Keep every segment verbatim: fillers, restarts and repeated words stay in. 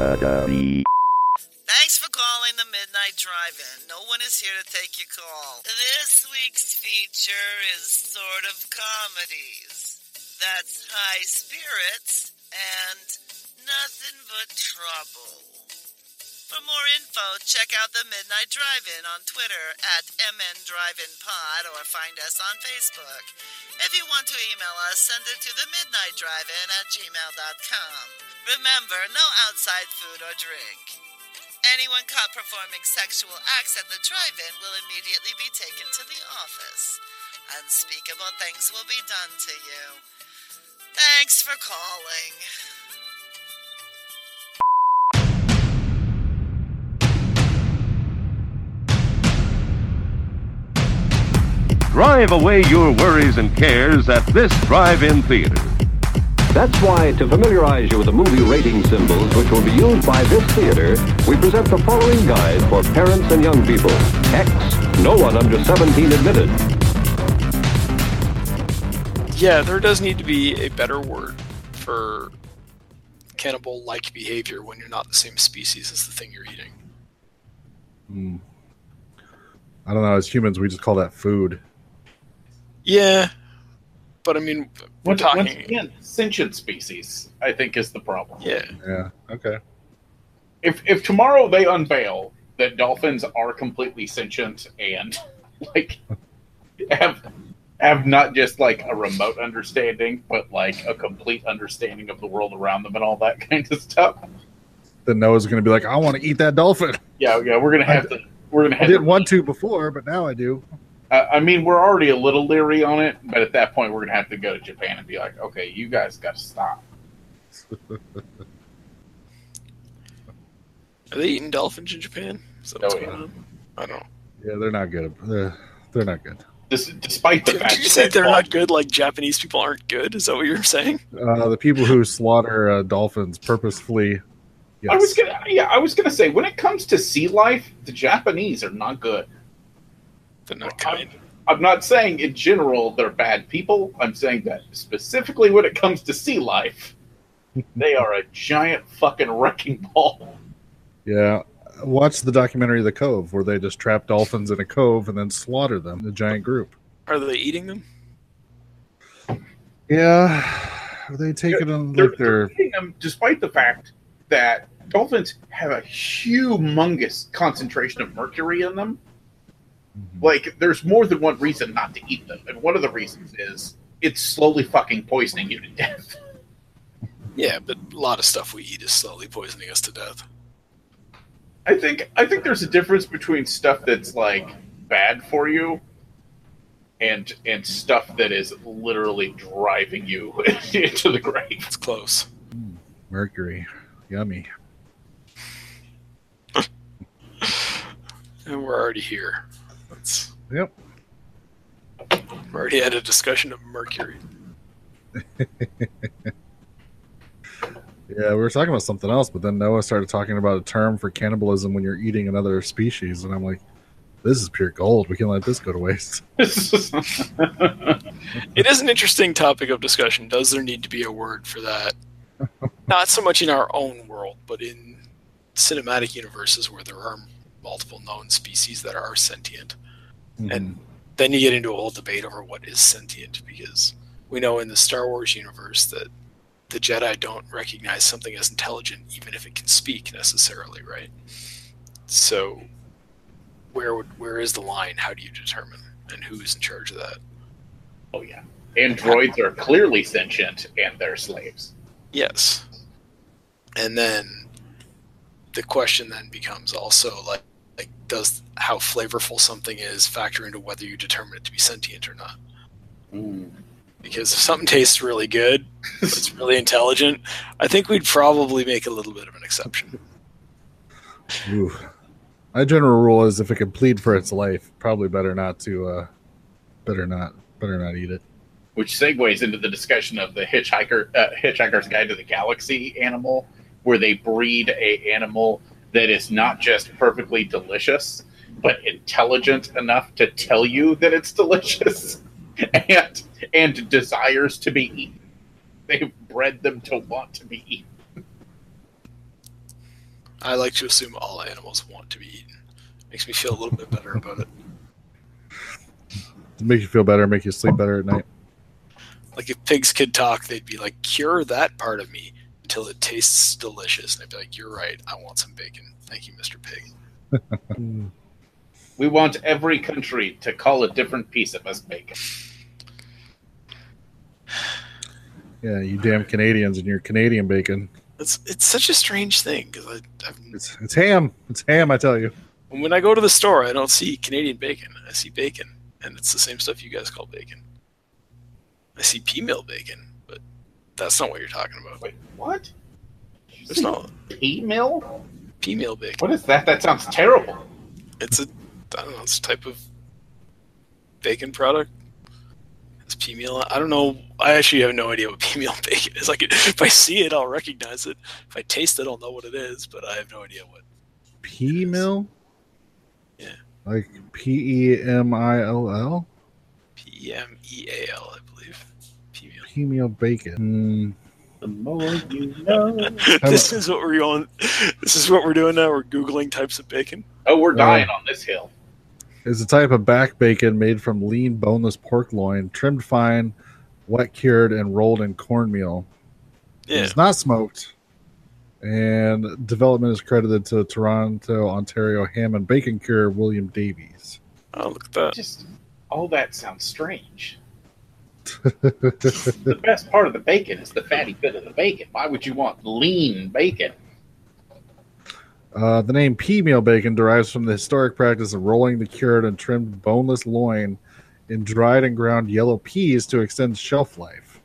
Thanks for calling the Midnight Drive-In. No one is here to take your call. This week's feature is sort of comedies. That's High Spirits and Nothing But Trouble. For more info, check out the Midnight Drive-In on Twitter at M N Drive In Pod or find us on Facebook. If you want to email us, send it to the Midnight Drive-In at gmail dot com. Remember, no outside food or drink. Anyone caught performing sexual acts at the drive-in will immediately be taken to the office. Unspeakable things will be done to you. Thanks for calling. Drive away your worries and cares at this drive-in theater. That's why, to familiarize you with the movie rating symbols which will be used by this theater, we present the following guide for parents and young people. X, no one under seventeen admitted. Yeah, there does need to be a better word for cannibal-like behavior when you're not the same species as the thing you're eating. Hmm. I don't know, as humans we just call that food. Yeah, but I mean, we're once, talking... Once again, sentient species, I think, is the problem. Yeah. Yeah, okay. If if tomorrow they unveil that dolphins are completely sentient and, like, have have not just, like, a remote understanding, but, like, a complete understanding of the world around them and all that kind of stuff... Then Noah's going to be like, I want to eat that dolphin! Yeah, yeah, we're going to have to... We're gonna have I didn't to want to before, but now I do. I mean, we're already a little leery on it, but at that point, we're going to have to go to Japan and be like, okay, you guys got to stop. Are they eating dolphins in Japan? Is that what's going on? I don't know. Yeah, they're not good. Uh, they're not good. This, despite the fact Did you say they're not good, like Japanese people aren't good? Is that what you're saying? Uh, the people who slaughter uh, dolphins purposefully. Yes. I was gonna, yeah, I was gonna say, when it comes to sea life, the Japanese are not good. They're not kind. I'm, I'm not saying in general they're bad people. I'm saying that specifically when it comes to sea life, they are a giant fucking wrecking ball. Yeah, watch the documentary "The Cove," where they just trap dolphins in a cove and then slaughter them in a giant group. Are they eating them? Yeah, are they taking they're, them? They're, like they're, they're eating them, despite the fact that dolphins have a humongous concentration of mercury in them. Mm-hmm. Like, there's more than one reason not to eat them. And one of the reasons is it's slowly fucking poisoning you to death. Yeah, but a lot of stuff we eat is slowly poisoning us to death. I think I think there's a difference between stuff that's, like, bad for you and and stuff that is literally driving you into the grave. It's close. Mm, mercury. Yummy. And we're already here. That's, yep. We already had a discussion of mercury. Yeah, we were talking about something else, but then Noah started talking about a term for cannibalism when you're eating another species, and I'm like, this is pure gold. We can't let this go to waste. It is an interesting topic of discussion. Does there need to be a word for that? Not so much in our own world, but in cinematic universes where there are multiple known species that are sentient. Mm-hmm. And then you get into a whole debate over what is sentient, because we know in the Star Wars universe that the Jedi don't recognize something as intelligent even if it can speak necessarily, right? So where would, where is the line? How do you determine? And who is in charge of that? Oh, yeah. Androids are clearly sentient and they're slaves. Yes. And then the question then becomes also, like, like does how flavorful something is factor into whether you determine it to be sentient or not? Ooh. Because if something tastes really good, it's really intelligent, I think we'd probably make a little bit of an exception. Ooh. My general rule is if it can plead for its life, probably better not to, uh, better not, better not eat it. Which segues into the discussion of the Hitchhiker, uh, Hitchhiker's Guide to the Galaxy animal, where they breed a animal that is not just perfectly delicious, but intelligent enough to tell you that it's delicious and and desires to be eaten. They've bred them to want to be eaten. I like to assume all animals want to be eaten. Makes me feel a little bit better about it. It makes you feel better, make you sleep better at night. Like if pigs could talk, they'd be like, cure that part of me until it tastes delicious. And I'd be like, you're right, I want some bacon. Thank you, Mister Pig. We want every country to call a different piece of us bacon. Yeah, you damn Canadians and your Canadian bacon. It's it's such a strange thing because I I've, it's it's ham. It's ham, I tell you. When I go to the store, I don't see Canadian bacon. I see bacon, and it's the same stuff you guys call bacon. I see pea meal bacon, but that's not what you're talking about. Wait, what? It's not pea meal. Pea meal bacon. What is that? That sounds terrible. It's a I don't know. It's a type of bacon product. It's pea meal. I don't know. I actually have no idea what pea meal bacon is. Like, if I see it, I'll recognize it. If I taste it, I'll know what it is. But I have no idea what pea meal. Yeah. Like P E M I L L. P E M E A L, I believe. Pea meal. Pea meal bacon. Mm. The more you know. This is what we're on. This is what we're doing now. We're googling types of bacon. Oh, we're dying uh, on this hill. Is a type of back bacon made from lean, boneless pork loin, trimmed fine, wet cured, and rolled in cornmeal. Yeah. It's not smoked. And development is credited to Toronto, Ontario ham and bacon curer William Davies. Oh, look at that! Just all that sounds strange. The best part of the bacon is the fatty bit of the bacon. Why would you want lean bacon? Uh, the name pea meal bacon derives from the historic practice of rolling the cured and trimmed boneless loin in dried and ground yellow peas to extend shelf life.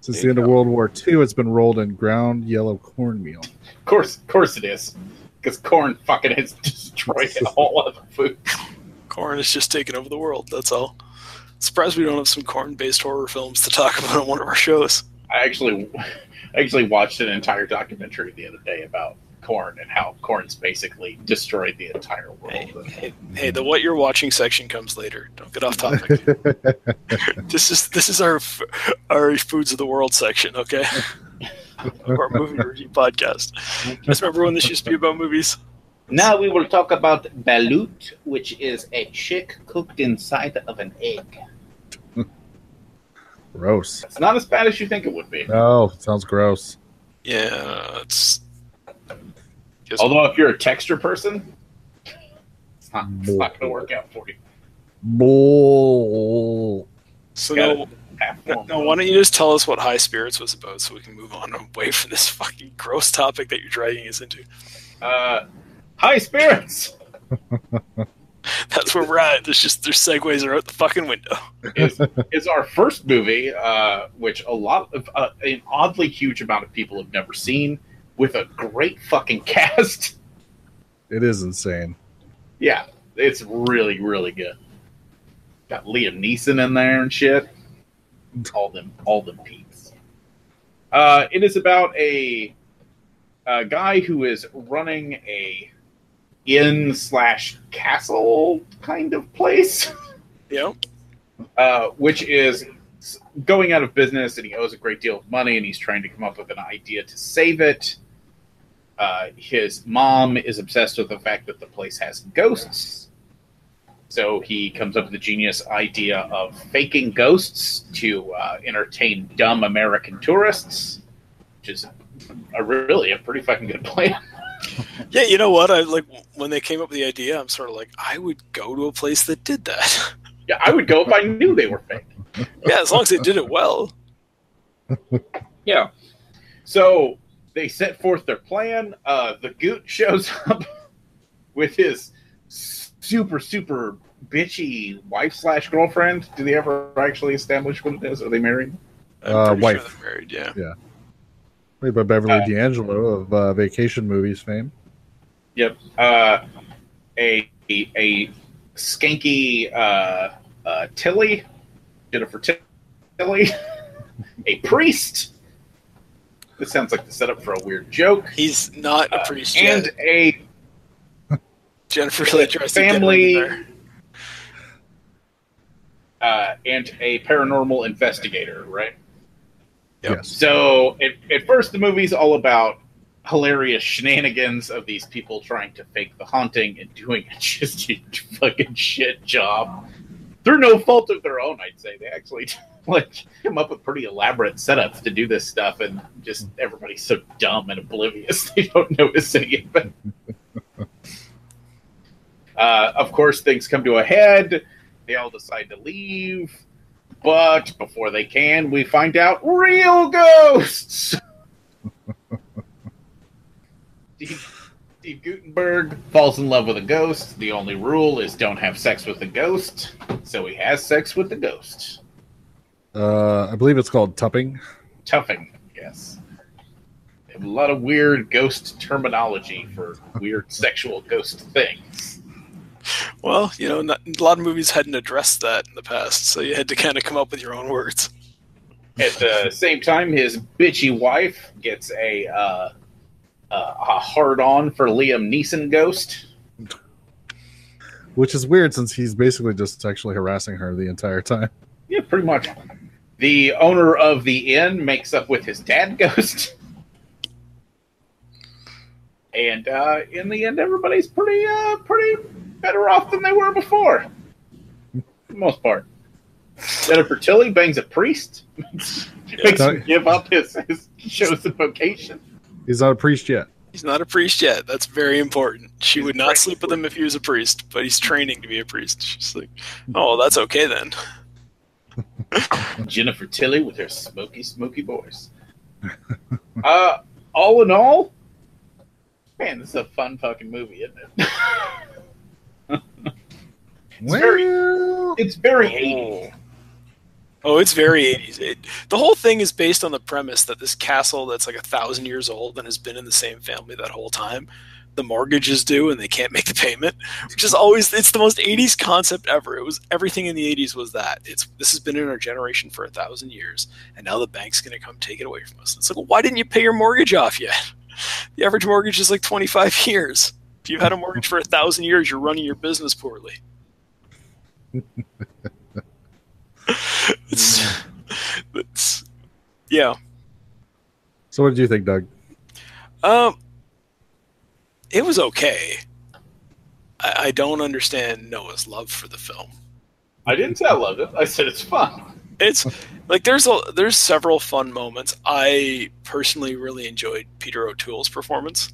Since the end of World War Two, it's been rolled in ground yellow cornmeal. Of course, of course it is, because corn fucking has destroyed all other food. Corn is just taking over the world, that's all. Surprised we don't have some corn-based horror films to talk about on one of our shows. I actually, I actually watched an entire documentary the other day about corn and how corn's basically destroyed the entire world. Hey, hey, hey the what you're watching section comes later. Don't get off topic. This is this is our our foods of the world section. Okay, our movie review podcast. Just remember when this used to be about movies. Now we will talk about balut, which is a chick cooked inside of an egg. Gross. It's not as bad as you think it would be. No, it sounds gross. Yeah, it's... Just... Although if you're a texture person, it's not, it's not going to work out for you. Bull. So no, no, no, why don't you just tell us what High Spirits was about so we can move on away from this fucking gross topic that you're dragging us into. Uh... High Spirits! That's where we're at. There's just, their segues are out the fucking window. It's, it's our first movie, uh, which a lot of, uh, an oddly huge amount of people have never seen, with a great fucking cast. It is insane. Yeah, it's really, really good. Got Liam Neeson in there and shit. All them, all them peeps. Uh, it is about a, a guy who is running a inn slash castle kind of place. Yep. Uh, which is going out of business, and he owes a great deal of money, and he's trying to come up with an idea to save it. Uh, his mom is obsessed with the fact that the place has ghosts. So he comes up with the genius idea of faking ghosts to uh, entertain dumb American tourists, which is a, really a pretty fucking good plan. Yeah, you know what? I like when they came up with the idea. I'm sort of like, I would go to a place that did that. Yeah, I would go if I knew they were fake. Yeah, as long as they did it well. Yeah. So they set forth their plan. Uh, the Gute shows up with his super, super bitchy wife slash girlfriend. Do they ever actually establish what it is? Are they married? I'm uh, wife. Sure they're married. Yeah. Yeah. Played by Beverly uh, D'Angelo of uh, Vacation Movies fame. Yep. Uh, a, a a skanky uh, uh, Tilly, Jennifer Tilly, a priest. This sounds like the setup for a weird joke. He's not a priest uh, yet. And a Jennifer Tilly family. Uh, and a paranormal investigator, right? Yep. Yes. So, at, at first, the movie's all about hilarious shenanigans of these people trying to fake the haunting and doing a just a fucking shit job. Through no fault of their own, I'd say. They actually like come up with pretty elaborate setups to do this stuff, and just everybody's so dumb and oblivious they don't notice any of it. Uh, of course, things come to a head. They all decide to leave. But before they can, we find out real ghosts! Steve, Steve Guttenberg falls in love with a ghost. The only rule is don't have sex with a ghost. So he has sex with the ghost. Uh, I believe it's called tupping. Tupping, yes. They have a lot of weird ghost terminology for weird sexual ghost things. Well, you know, not, a lot of movies hadn't addressed that in the past, so you had to kind of come up with your own words. At the same time, his bitchy wife gets a uh, uh, a hard-on for Liam Neeson ghost. Which is weird, since he's basically just sexually harassing her the entire time. Yeah, pretty much. The owner of the inn makes up with his dad ghost. And uh, in the end, everybody's pretty, uh, pretty... better off than they were before. For the most part. Jennifer Tilly bangs a priest. Makes yeah, him give up his, his chosen vocation. He's not a priest yet. He's not a priest yet. That's very important. She he's would not sleep with him if he was a priest, but he's training to be a priest. She's like, oh, well, that's okay then. Jennifer Tilly with her smoky, smoky voice. Uh, all in all, man, this is a fun fucking movie, isn't it? It's well, very, it's very eighties. Oh, it's very eighties. It, the whole thing is based on the premise that this castle that's like a thousand years old and has been in the same family that whole time, the mortgage is due and they can't make the payment, which is always, it's the most eighties concept ever. It was everything in the eighties was that. It's this has been in our generation for a thousand years, and now the bank's going to come take it away from us. It's like, well, why didn't you pay your mortgage off yet? The average mortgage is like twenty-five years. If you've had a mortgage for a thousand years, you're running your business poorly. it's, it's, yeah. So what did you think, Doug? Um, it was okay. I, I don't understand Noah's love for the film. I didn't say I loved it. I said it's fun. It's like there's a, there's several fun moments. I personally really enjoyed Peter O'Toole's performance.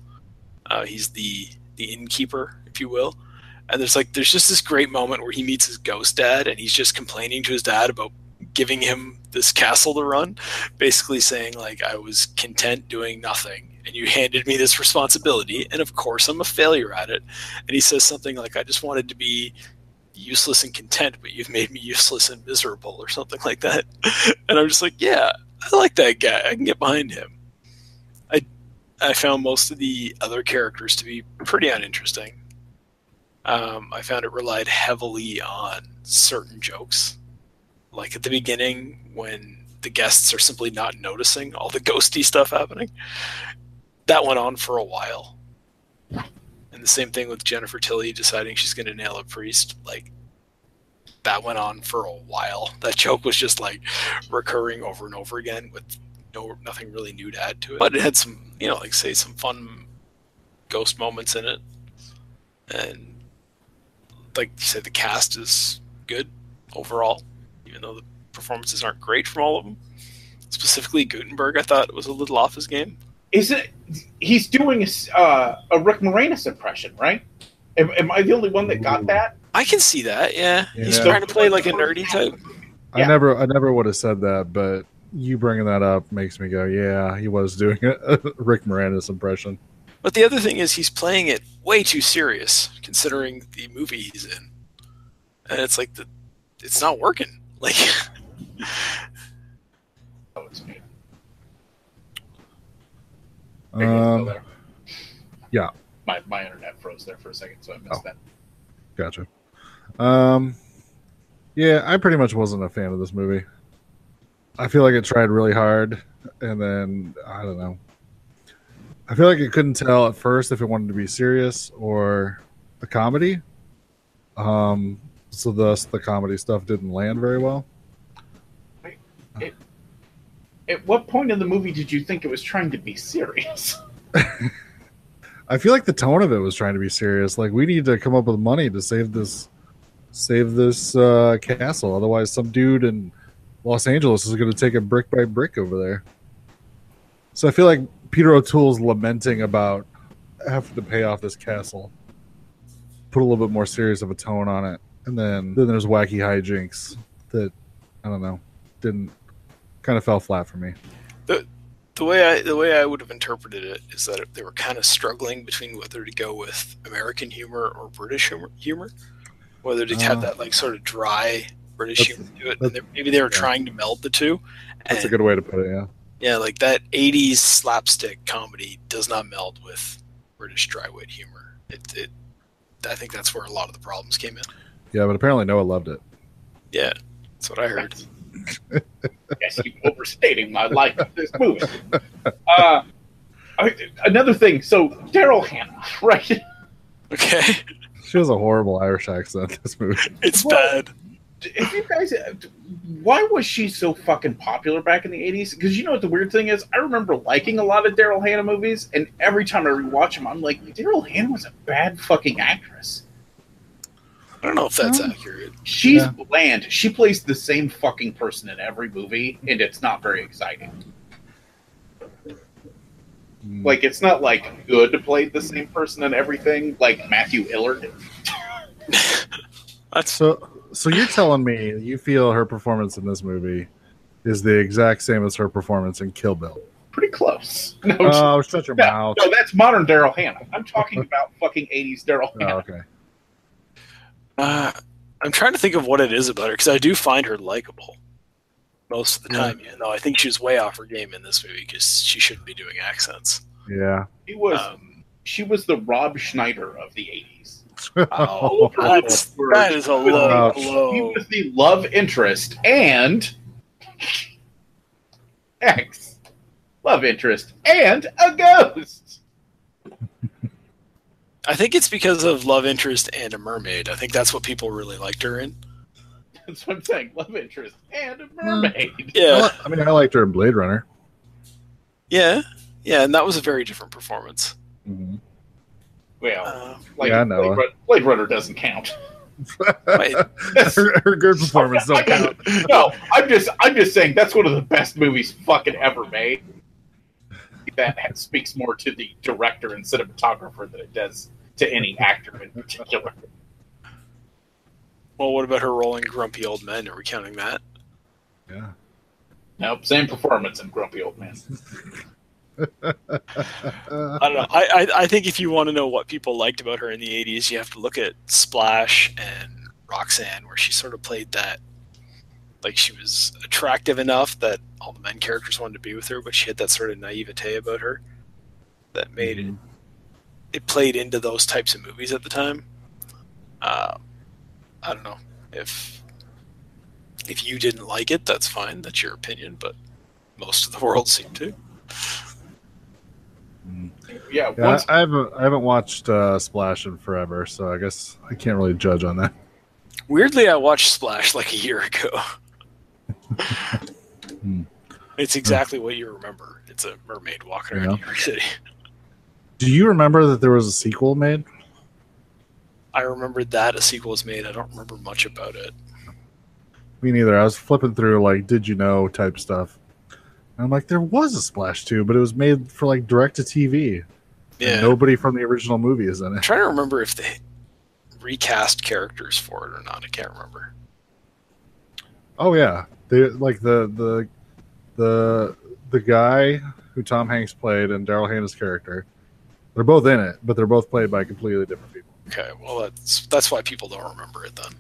Uh, he's the the innkeeper, if you will. And there's like there's just this great moment where he meets his ghost dad, and he's just complaining to his dad about giving him this castle to run, basically saying like, I was content doing nothing and you handed me this responsibility, and of course I'm a failure at it. And he says something like, I just wanted to be useless and content, but you've made me useless and miserable, or something like that. And I'm just like, yeah, I like that guy. I can get behind him. I I found most of the other characters to be pretty uninteresting. Um, I found it relied heavily on certain jokes. Like at the beginning, when the guests are simply not noticing all the ghosty stuff happening. That went on for a while. And the same thing with Jennifer Tilly deciding she's going to nail a priest. Like, that went on for a while. That joke was just like recurring over and over again with no nothing really new to add to it. But it had some, you know, like say some fun ghost moments in it. And like you said, the cast is good overall, even though the performances aren't great from all of them. Specifically, Guttenberg, I thought was a little off his game. Is it? He's doing a, uh, a Rick Moranis impression, right? Am, am I the only one that got Ooh. that? I can see that. Yeah, yeah. He's trying to play like a nerdy type. I yeah. never, I never would have said that, but you bringing that up makes me go, yeah, he was doing a Rick Moranis impression. But the other thing is he's playing it way too serious, considering the movie he's in. And it's like, the, it's not working. Like, oh, it's me. Um, yeah. My my internet froze there for a second, so I missed oh, that. Gotcha. Um, yeah, I pretty much wasn't a fan of this movie. I feel like it tried really hard, and then, I don't know. I feel like it couldn't tell at first if it wanted to be serious or a comedy. Um, so thus the comedy stuff didn't land very well. It, it, at what point in the movie did you think it was trying to be serious? I feel like the tone of it was trying to be serious. Like, we need to come up with money to save this, save this uh, castle. Otherwise, some dude in Los Angeles is going to take it brick by brick over there. So I feel like Peter O'Toole's lamenting about having to pay off this castle. Put a little bit more serious of a tone on it, and then then there's wacky hijinks that I don't know, didn't kind of fell flat for me. The, the way I the way I would have interpreted it is that they were kind of struggling between whether to go with American humor or British humor, humor whether to uh, have that like sort of dry British humor to it. And maybe they were yeah. trying to meld the two. That's and, a good way to put it. Yeah. Yeah, like that eighties slapstick comedy does not meld with British dry wit humor. It, it, I think that's where a lot of the problems came in. Yeah, but apparently Noah loved it. Yeah, that's what I heard. Yes, you're overstating my life with this movie. Uh, another thing, so Daryl Hannah, right? Okay. She has a horrible Irish accent, this movie. It's well, bad. If you guys, why was she so fucking popular back in the eighties? Because you know what the weird thing is? I remember liking a lot of Daryl Hannah movies, and every time I rewatch them, I'm like, Daryl Hannah was a bad fucking actress. I don't know if that's no. accurate. She's yeah. bland. She plays the same fucking person in every movie, and it's not very exciting. Mm. Like, it's not like Good played the same person in everything, like Matthew Illard. That's so... So you're telling me you feel her performance in this movie is the exact same as her performance in Kill Bill? Pretty close. No, oh, shut your no, mouth. No, that's modern Daryl Hannah. I'm talking about fucking eighties Daryl oh, Hannah. Okay. Uh, I'm trying to think of what it is about her, because I do find her likable most of the time. Yeah. You know, I think she was way off her game in this movie because she shouldn't be doing accents. Yeah. She was, um, she was the Rob Schneider of the eighties. Oh, that's, that is a low, low. He was the love interest and ex love interest and a ghost. I think it's because of Love Interest and a Mermaid. I think that's what people really liked her in. That's what I'm saying. Love Interest and a Mermaid. Yeah. I mean, I liked her in Blade Runner. Yeah. Yeah, and that was a very different performance. Mm-hmm. Well, uh, like, yeah, Blade, Blade Runner doesn't count. her, her good performance don't count. No, I'm just, I'm just saying that's one of the best movies fucking ever made. That speaks more to the director and cinematographer than it does to any actor in particular. Well, what about her role in Grumpy Old Men? Are we counting that? Yeah. Nope, same performance in Grumpy Old Men. I don't know. I, I, I think if you want to know what people liked about her in the eighties, you have to look at Splash and Roxanne, where she sort of played that, like, she was attractive enough that all the men characters wanted to be with her, but she had that sort of naivete about her that made mm-hmm. it, it played into those types of movies at the time. Uh, I don't know. If, if you didn't like it, that's fine. That's your opinion, but most of the world seemed to. Yeah, yeah I, I haven't I haven't watched uh, Splash in forever, so I guess I can't really judge on that. Weirdly, I watched Splash like a year ago. It's exactly what you remember. It's a mermaid walking around yeah. New York City. Do you remember that there was a sequel made? I remember that a sequel was made. I don't remember much about it. Me neither. I was flipping through like did you know type stuff. I'm like, there was a Splash two, but it was made for like direct to T V. Yeah. Nobody from the original movie is in it. I'm trying to remember if they recast characters for it or not. I can't remember. Oh yeah, they like the the the the guy who Tom Hanks played and Daryl Hannah's character. They're both in it, but they're both played by completely different people. Okay, well that's that's why people don't remember it then,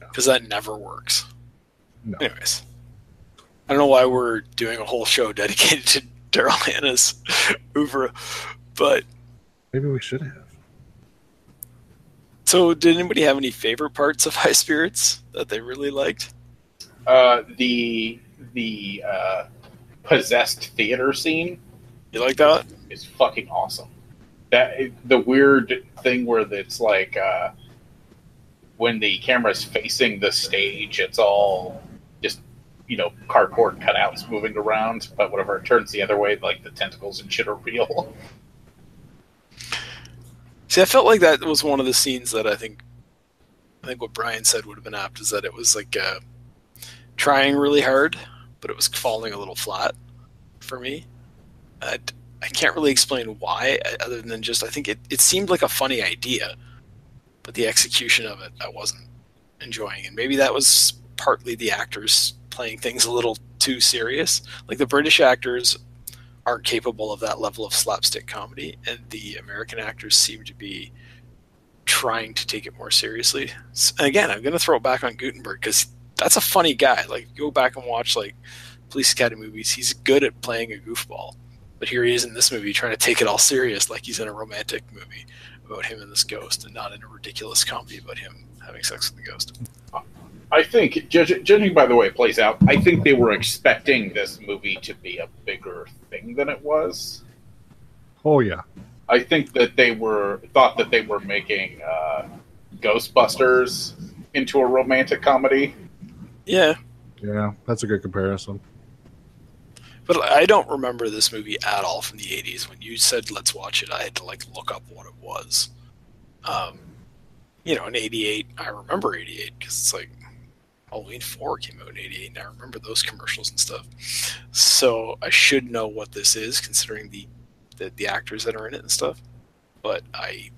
because no. that never works. No. Anyways. I don't know why we're doing a whole show dedicated to Daryl Hannah's oeuvre, but maybe we should have. So, did anybody have any favorite parts of High Spirits that they really liked? Uh, the the uh, possessed theater scene. You like that? It's fucking awesome. That the weird thing where it's like uh, when the camera's facing the stage, it's all. You know, cardboard cutouts moving around, but whatever it turns the other way, like the tentacles and shit are real. See, I felt like that was one of the scenes that I think, I think what Brian said would have been apt, is that it was like uh, trying really hard, but it was falling a little flat for me. I, I can't really explain why, other than just I think it, it seemed like a funny idea, but the execution of it I wasn't enjoying. And maybe that was partly the actors playing things a little too serious. Like the British actors aren't capable of that level of slapstick comedy, and the American actors seem to be trying to take it more seriously. And again, I'm going to throw it back on Guttenberg, because that's a funny guy. Like, go back and watch like Police Academy movies. He's good at playing a goofball. But here he is in this movie trying to take it all serious, like he's in a romantic movie about him and this ghost, and not in a ridiculous comedy about him having sex with the ghost. I think, judging, judging by the way it plays out, I think they were expecting this movie to be a bigger thing than it was. Oh, yeah. I think that they were thought that they were making uh, Ghostbusters into a romantic comedy. Yeah. Yeah, that's a good comparison. But I don't remember this movie at all from the eighties. When you said, let's watch it, I had to like look up what it was. Um, you know, in eighty-eight, I remember eighty-eight because it's like Halloween four came out in eighty-eight, and I remember those commercials and stuff. So I should know what this is, considering the, the, the actors that are in it and stuff. But I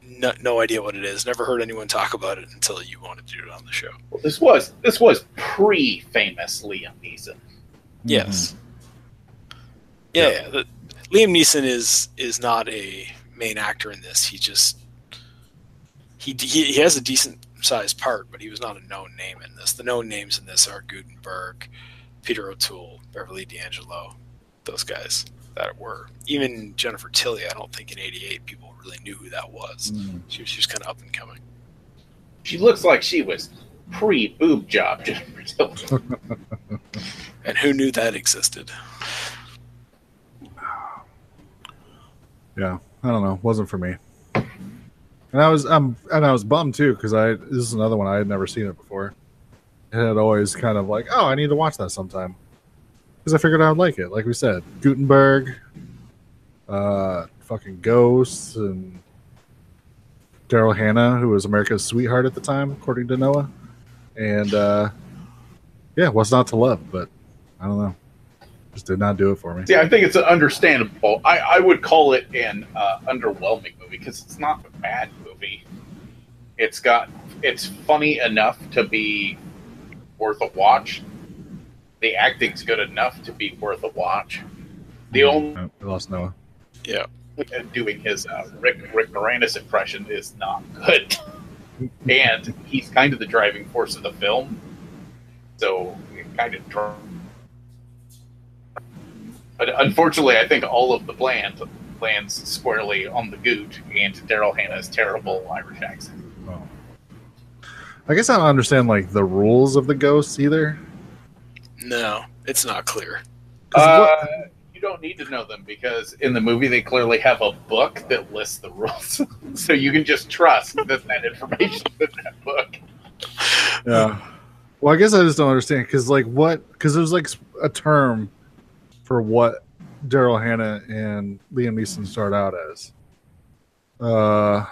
no, no idea what it is. Never heard anyone talk about it until you wanted to do it on the show. Well, this was, this was pre-famous Liam Neeson. Yes. Mm-hmm. Yeah, yeah. yeah. The, Liam Neeson is is not a main actor in this. He just he he, he has a decent sized part, but he was not a known name in this. The known names in this are Guttenberg, Peter O'Toole, Beverly D'Angelo, those guys that were. Even Jennifer Tilly, I don't think in eighty-eight people really knew who that was. Mm-hmm. She was just kind of up and coming. She looks like she was pre-boob job Jennifer Tilly. And who knew that existed? Yeah, I don't know. It wasn't for me. And I was um and I was bummed too, because I this is another one I had never seen it before. It had always kind of like, oh, I need to watch that sometime, because I figured I would like it. Like we said, Guttenberg, uh, fucking ghosts, and Daryl Hannah, who was America's sweetheart at the time, according to Noah, and uh, yeah, what's not to love, but. I don't know. Just did not do it for me. Yeah, I think it's an understandable. I, I would call it an uh, underwhelming movie, because it's not a bad movie. It's got it's funny enough to be worth a watch. The acting's good enough to be worth a watch. The only oh, we lost Noah. Yeah, doing his uh, Rick Rick Moranis impression is not good, and he's kind of the driving force of the film, so it kind of. But unfortunately, I think all of the plans lands squarely on the Gute and Daryl Hannah's terrible Irish accent. Oh. I guess I don't understand like the rules of the ghosts either. No, it's not clear. Uh, you don't need to know them, because in the movie they clearly have a book that lists the rules, so you can just trust that that information is in that book. Yeah. Well, I guess I just don't understand, because like what? Because there's like a term. For what Daryl Hannah and Liam Neeson start out as. Uh, I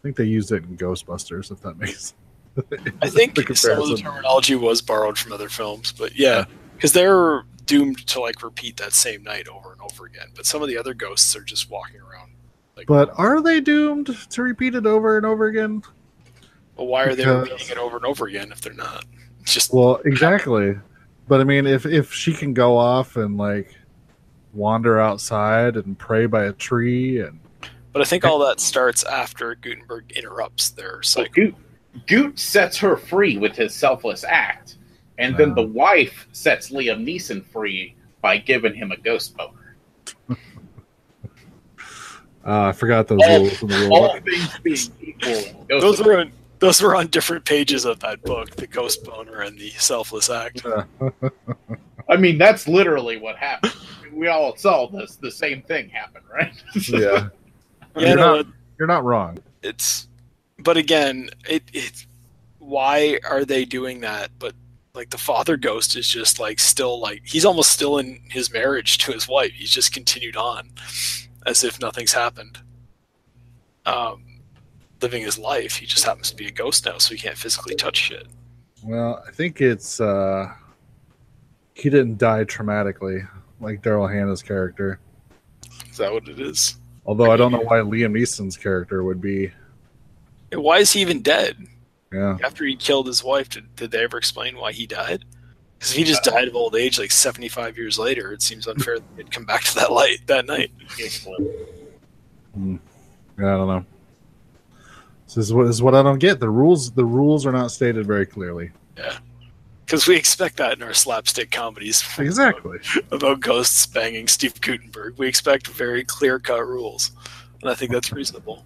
think they used it in Ghostbusters, if that makes sense. I think some of the terminology was borrowed from other films, but yeah, because they're doomed to like repeat that same night over and over again. But some of the other ghosts are just walking around. Like, but are they doomed to repeat it over and over again? Well, why are because... they repeating it over and over again if they're not? It's just well, exactly. But I mean, if, if she can go off and like wander outside and pray by a tree, and but I think all that starts after Guttenberg interrupts their cycle. Well, Gute sets her free with his selfless act, and then uh, the wife sets Liam Neeson free by giving him a ghost boner. uh, I forgot those all, rules. From the rule. All things being equal, those were. Those were on different pages of that book, the ghost boner and the selfless act. I mean, that's literally what happened. We all saw this. The same thing happened, right? Yeah. You're, you know, not, you're not wrong. It's, but again, it, it, why are they doing that? But like the father ghost is just like still like, he's almost still in his marriage to his wife. He's just continued on as if nothing's happened. um, living his life. He just happens to be a ghost now, so he can't physically touch shit. Well, I think it's uh, he didn't die traumatically like Daryl Hannah's character. Is that what it is? Although I don't know why Liam Neeson's character would be. Why is he even dead? Yeah. After he killed his wife, did, did they ever explain why he died? Because if he just died of old age like seventy-five years later, it seems unfair that he'd come back to that light that night. Mm. Yeah, I don't know. This is, what, this is what I don't get. The rules the rules are not stated very clearly. Yeah. Because we expect that in our slapstick comedies. Exactly. About, about ghosts banging Steve Guttenberg. We expect very clear-cut rules. And I think that's reasonable.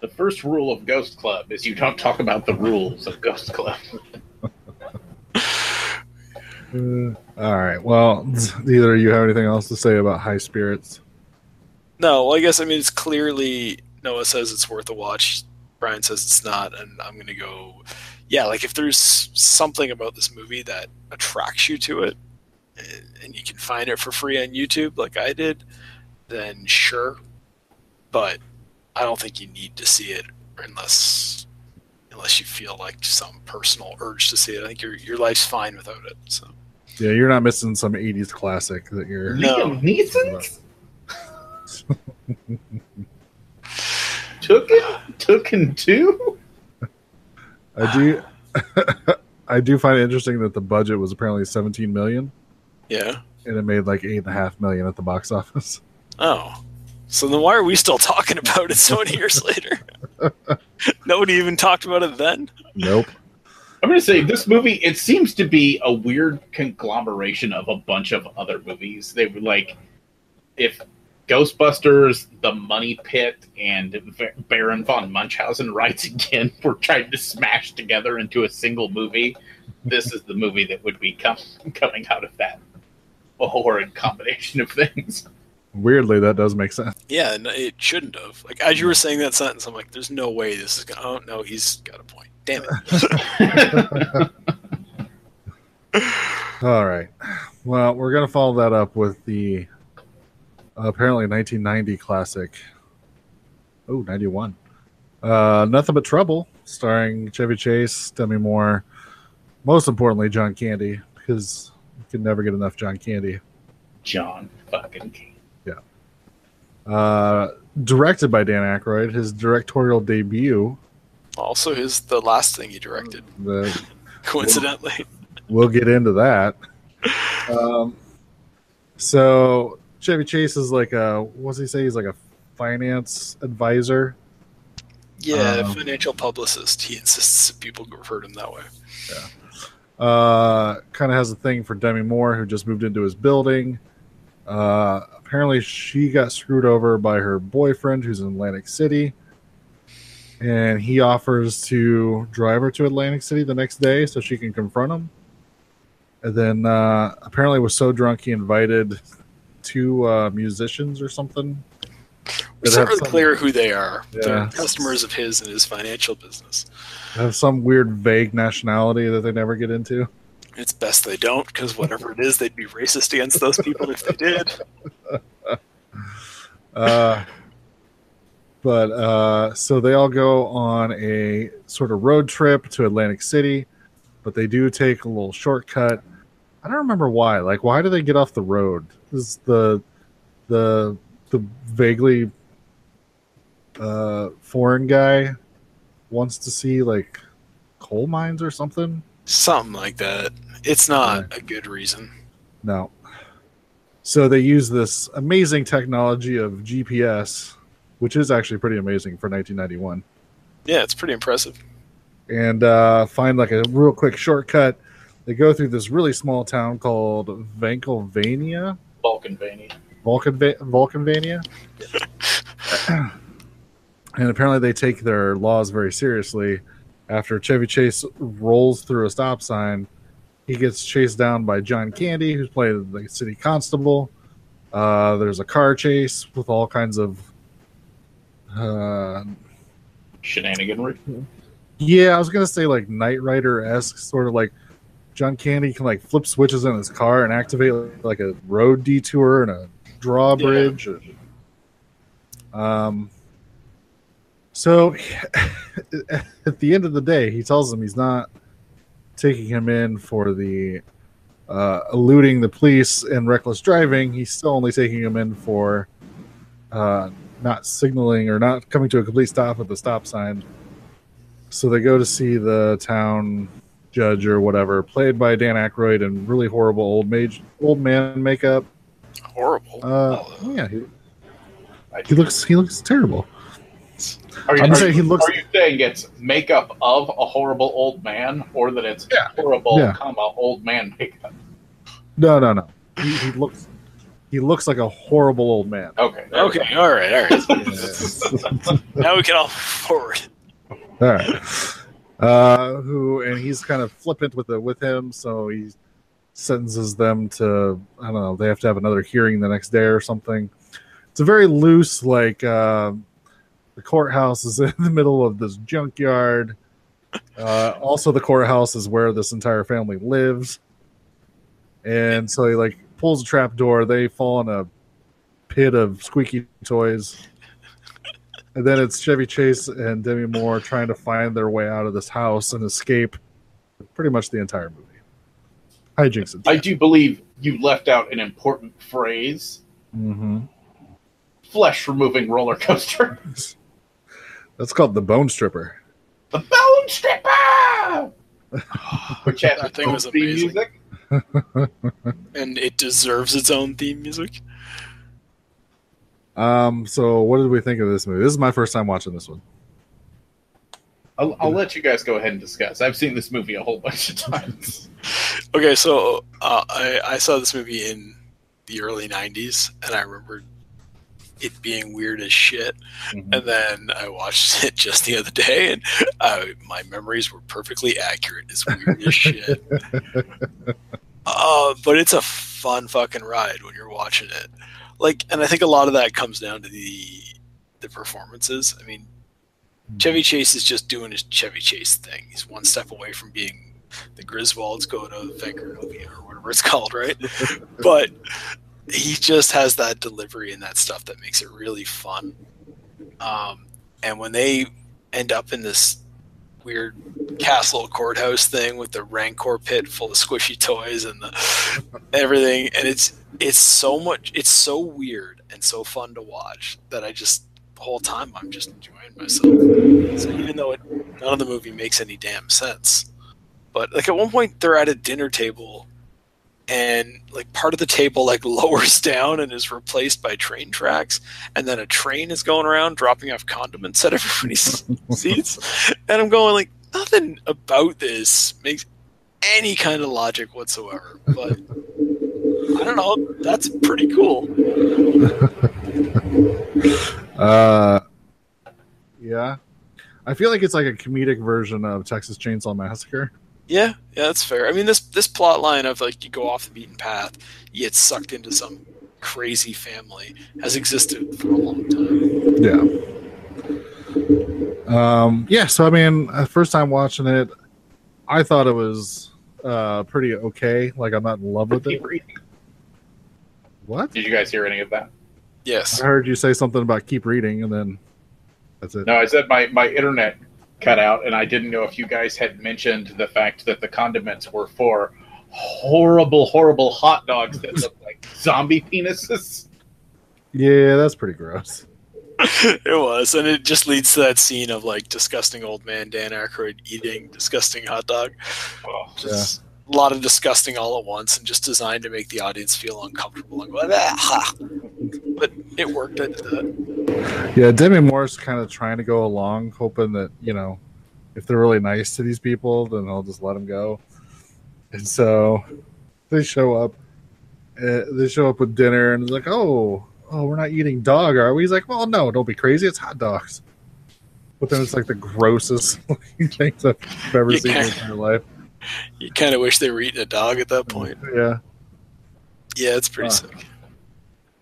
The first rule of Ghost Club is you don't talk about the rules of Ghost Club. uh, all right. Well, either of you have anything else to say about High Spirits? No. Well, I guess, I mean, it's clearly Noah says it's worth a watch. Brian says it's not. And I'm going to go, yeah, like if there's something about this movie that attracts you to it and you can find it for free on YouTube like I did, then sure. But I don't think you need to see it unless unless you feel like some personal urge to see it. I think your your life's fine without it. So yeah, you're not missing some eighties classic that you're. No, Neeson took it, took him too. I do, I do find it interesting that the budget was apparently seventeen million. Yeah, and it made like eight and a half million at the box office. Oh. So then why are we still talking about it so many years later? Nobody even talked about it then? Nope. I'm going to say this movie, it seems to be a weird conglomeration of a bunch of other movies. They were like, if Ghostbusters, The Money Pit, and Baron von Munchausen Rides Again were trying to smash together into a single movie, this is the movie that would be com- coming out of that horrid combination of things. Weirdly, that does make sense. Yeah, and it shouldn't have. Like as you were saying that sentence, I'm like, "There's no way this is gonna." Oh no, he's got a point. Damn it! All right. Well, we're gonna follow that up with the uh, apparently nineteen ninety classic. Oh, ninety-one. Uh, Nothing But Trouble, starring Chevy Chase, Demi Moore, most importantly John Candy, because you can never get enough John Candy. John fucking Candy. Uh, directed by Dan Aykroyd, his directorial debut. Also, his the last thing he directed. The, Coincidentally, we'll, we'll get into that. Um, so Chevy Chase is like a what's he say? He's like a finance advisor. Yeah, um, financial publicist. He insists that people refer to him that way. Yeah. Uh, kind of has a thing for Demi Moore, who just moved into his building. Uh. Apparently, she got screwed over by her boyfriend, who's in Atlantic City, and he offers to drive her to Atlantic City the next day so she can confront him. And then, uh, apparently, was so drunk he invited two uh, musicians or something. It's not really some, clear who they are. Yeah. They're customers of his and his financial business. Have some weird, vague nationality that they never get into. It's best they don't, because whatever it is, they'd be racist against those people if they did. Uh, but uh, so they all go on a sort of road trip to Atlantic City, but they do take a little shortcut. I don't remember why. Like, why do they get off the road? Is the the the vaguely uh, foreign guy wants to see like coal mines or something? Something like that. It's not yeah. a good reason. No. So they use this amazing technology of G P S, which is actually pretty amazing for nineteen ninety-one. Yeah, it's pretty impressive. And uh, find like a real quick shortcut. They go through this really small town called Valkenvania. Valkenvania. Valkenva- Valkenvania. And apparently they take their laws very seriously. After Chevy Chase rolls through a stop sign, he gets chased down by John Candy, who's played the city constable. Uh, there's a car chase with all kinds of uh, shenaniganry. Yeah, I was gonna say like Knight Rider-esque, sort of like John Candy can like flip switches in his car and activate like a road detour and a drawbridge. Yeah. And, um, So at the end of the day, he tells him he's not taking him in for the uh, eluding the police and reckless driving. He's still only taking him in for uh, not signaling or not coming to a complete stop at the stop sign. So they go to see the town judge or whatever, played by Dan Aykroyd in really horrible old mage, old man makeup. Horrible. Uh, oh yeah, he, he looks he looks terrible. Are you, I'm are saying you, he looks. Are you saying it's makeup of a horrible old man, or that it's yeah, horrible, yeah. comma old man makeup? No, no, no. He, he looks he looks like a horrible old man. Okay. Okay. All right. All right. Now we can all forward. All right. Uh, who and he's kind of flippant with the, with him, so he sentences them to, I don't know, they have to have another hearing the next day or something. It's a very loose, like uh, the courthouse is in the middle of this junkyard. Uh, also, the courthouse is where this entire family lives, and so he like pulls a trap door. They fall in a pit of squeaky toys. And then it's Chevy Chase and Demi Moore trying to find their way out of this house and escape pretty much the entire movie. Hijinks. I do believe you left out an important phrase. Mm-hmm. Flesh-removing roller coaster. That's called the Bone Stripper. The Bone Stripper! Which had that thing was amazing. Music. And it deserves its own theme music. Um, so what did we think of this movie? This is my first time watching this one. I'll, I'll let you guys go ahead and discuss. I've seen this movie a whole bunch of times. Okay, so uh, I, I saw this movie in the early nineties, and I remember it being weird as shit. Mm-hmm. And then I watched it just the other day, and uh, my memories were perfectly accurate. It's weird as shit. Uh, but it's a fun fucking ride when you're watching it. Like, and I think a lot of that comes down to the the performances. I mean, Chevy Chase is just doing his Chevy Chase thing. He's one step away from being the Griswolds go to Valkenvania or whatever it's called, right? But he just has that delivery and that stuff that makes it really fun. Um, and when they end up in this weird castle courthouse thing with the rancor pit full of squishy toys and the everything, and it's it's so much it's so weird and so fun to watch that I just the whole time I'm just enjoying myself. So even though it, none of the movie makes any damn sense, but like at one point they're at a dinner table and like part of the table like lowers down and is replaced by train tracks, and then a train is going around dropping off condiments at everybody's seats, and I'm going like nothing about this makes any kind of logic whatsoever, but I don't know, that's pretty cool. uh, yeah, I feel like it's like a comedic version of Texas Chainsaw Massacre. Yeah, yeah, that's fair. I mean, this this plot line of, like, you go off the beaten path, you get sucked into some crazy family has existed for a long time. Yeah. Um, yeah, so, I mean, first time watching it, I thought it was uh, pretty okay. Like, I'm not in love with it. What? Did you guys hear any of that? Yes. I heard you say something about keep reading, and then that's it. No, I said my, my internet cut out, and I didn't know if you guys had mentioned the fact that the condiments were for horrible, horrible hot dogs that look like zombie penises. Yeah, that's pretty gross. It was, and it just leads to that scene of like disgusting old man Dan Aykroyd eating disgusting hot dog. Oh, just yeah. A lot of disgusting all at once, and just designed to make the audience feel uncomfortable. And go, ah, but it worked. I did that. Yeah, Demi Moore's kind of trying to go along, hoping that, you know, if they're really nice to these people, then I'll just let them go. And so they show up. Uh, they show up with dinner, and they're like, oh, oh, we're not eating dog, are we? He's like, well, no, don't be crazy. It's hot dogs. But then it's like the grossest thing I've ever you seen kinda, in your life. You kind of wish they were eating a dog at that point. Yeah. Yeah, it's pretty uh, sick.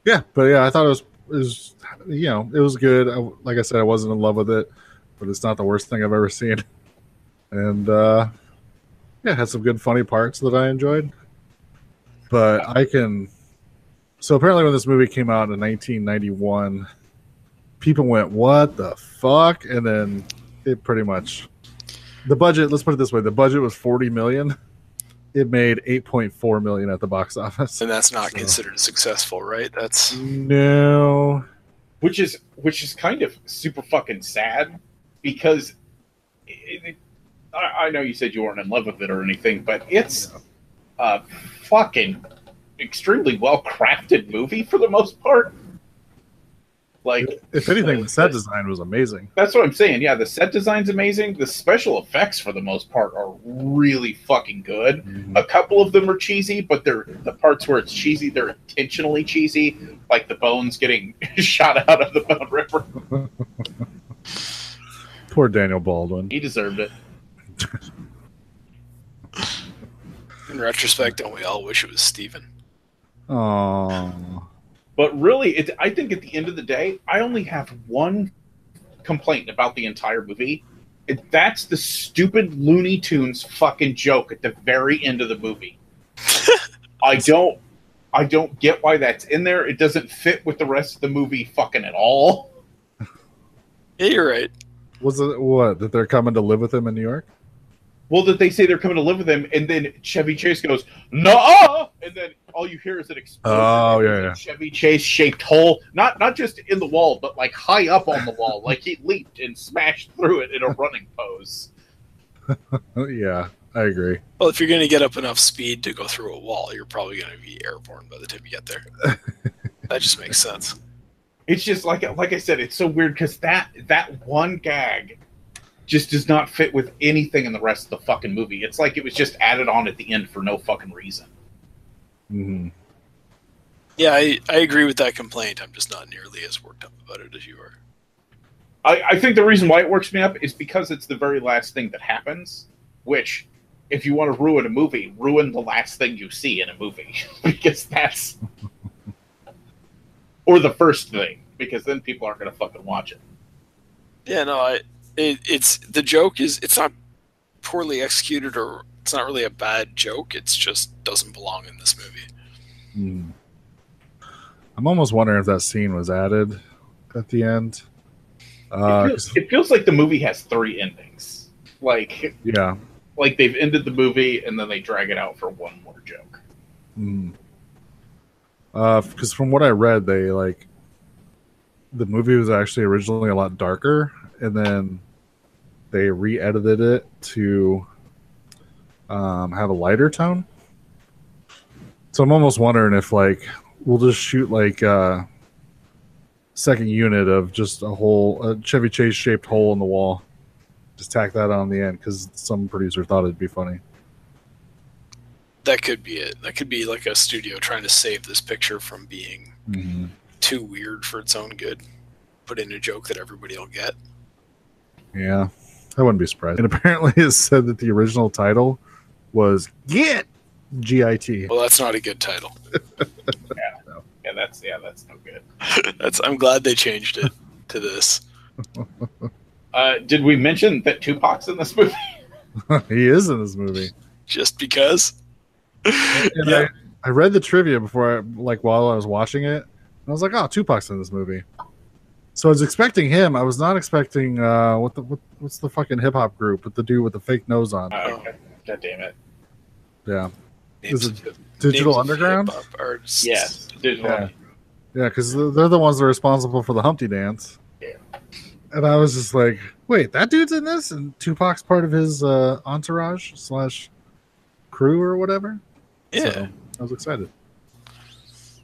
Yeah, but yeah, I thought it was... It was, you know, it was good. I, like I said, I wasn't in love with it, but it's not the worst thing I've ever seen. And uh, yeah, it had some good funny parts that I enjoyed. But I can. So apparently, when this movie came out in nineteen ninety-one, people went, what the fuck? And then it pretty much, the budget, let's put it this way, the budget was forty million dollars. It made eight point four million dollars at the box office. And that's not so. considered successful, right? That's No. Which is which is kind of super fucking sad, because it, it, I, I know you said you weren't in love with it or anything, but it's yeah. a fucking extremely well-crafted movie for the most part. Like, if anything, the set design was amazing. That's what I'm saying. Yeah, the set design's amazing. The special effects, for the most part, are really fucking good. Mm-hmm. A couple of them are cheesy, but they're the parts where it's cheesy, they're intentionally cheesy, like the bones getting shot out of the Bone River. Poor Daniel Baldwin. He deserved it. In retrospect, don't we all wish it was Steven? Aww. But really, it, I think at the end of the day, I only have one complaint about the entire movie. It, that's the stupid Looney Tunes fucking joke at the very end of the movie. I don't, I don't get why that's in there. It doesn't fit with the rest of the movie fucking at all. Yeah, you're right. Was it what, that they're coming to live with him in New York? Well, that they say they're coming to live with him, and then Chevy Chase goes, "Nuh-uh!" And then all you hear is an explosion. Oh, yeah, yeah. Chevy Chase-shaped hole, not not just in the wall, but like high up on the wall, like he leaped and smashed through it in a running pose. Yeah, I agree. Well, if you're going to get up enough speed to go through a wall, you're probably going to be airborne by the time you get there. That just makes sense. It's just like like I said, it's so weird because that that one gag just does not fit with anything in the rest of the fucking movie. It's like it was just added on at the end for no fucking reason. Mm-hmm. Yeah, I, I agree with that complaint. I'm just not nearly as worked up about it as you are. I, I think the reason why it works me up is because it's the very last thing that happens, which, if you want to ruin a movie, ruin the last thing you see in a movie. Because that's... or the first thing, because then people aren't going to fucking watch it. Yeah, no, I... It, it's the joke is it's not poorly executed, or it's not really a bad joke. It's just doesn't belong in this movie. Hmm. I'm almost wondering if that scene was added at the end. Uh, it, feels, it feels like the movie has three endings. Like yeah, like they've ended the movie and then they drag it out for one more joke. Hmm. Uh, because from what I read, they like the movie was actually originally a lot darker. And then they re-edited it to um, have a lighter tone. So I'm almost wondering if, like, we'll just shoot, like, a second unit of just a whole a Chevy Chase-shaped hole in the wall. Just tack that on the end, because some producer thought it'd be funny. That could be it. That could be, like, a studio trying to save this picture from being mm-hmm. too weird for its own good. Put in a joke that everybody will get. Yeah, I wouldn't be surprised. And apparently it said that the original title was Git, G I T. Well, that's not a good title. yeah. No. yeah, that's yeah, that's no good. that's, I'm glad they changed it to this. uh, did we mention that Tupac's in this movie? He is in this movie. Just because? And, and yeah. I, I read the trivia before, I, like while I was watching it, and I was like, oh, Tupac's in this movie. So I was expecting him. I was not expecting uh, what the what, what's the fucking hip hop group with the dude with the fake nose on? Oh, okay. God damn it! Yeah, names, is it Digital Underground? Yes, yeah, Digital yeah. Underground. Yeah, because they're the ones that are responsible for the Humpty Dance. Yeah. And I was just like, wait, that dude's in this, and Tupac's part of his uh, entourage slash crew or whatever. Yeah, so I was excited.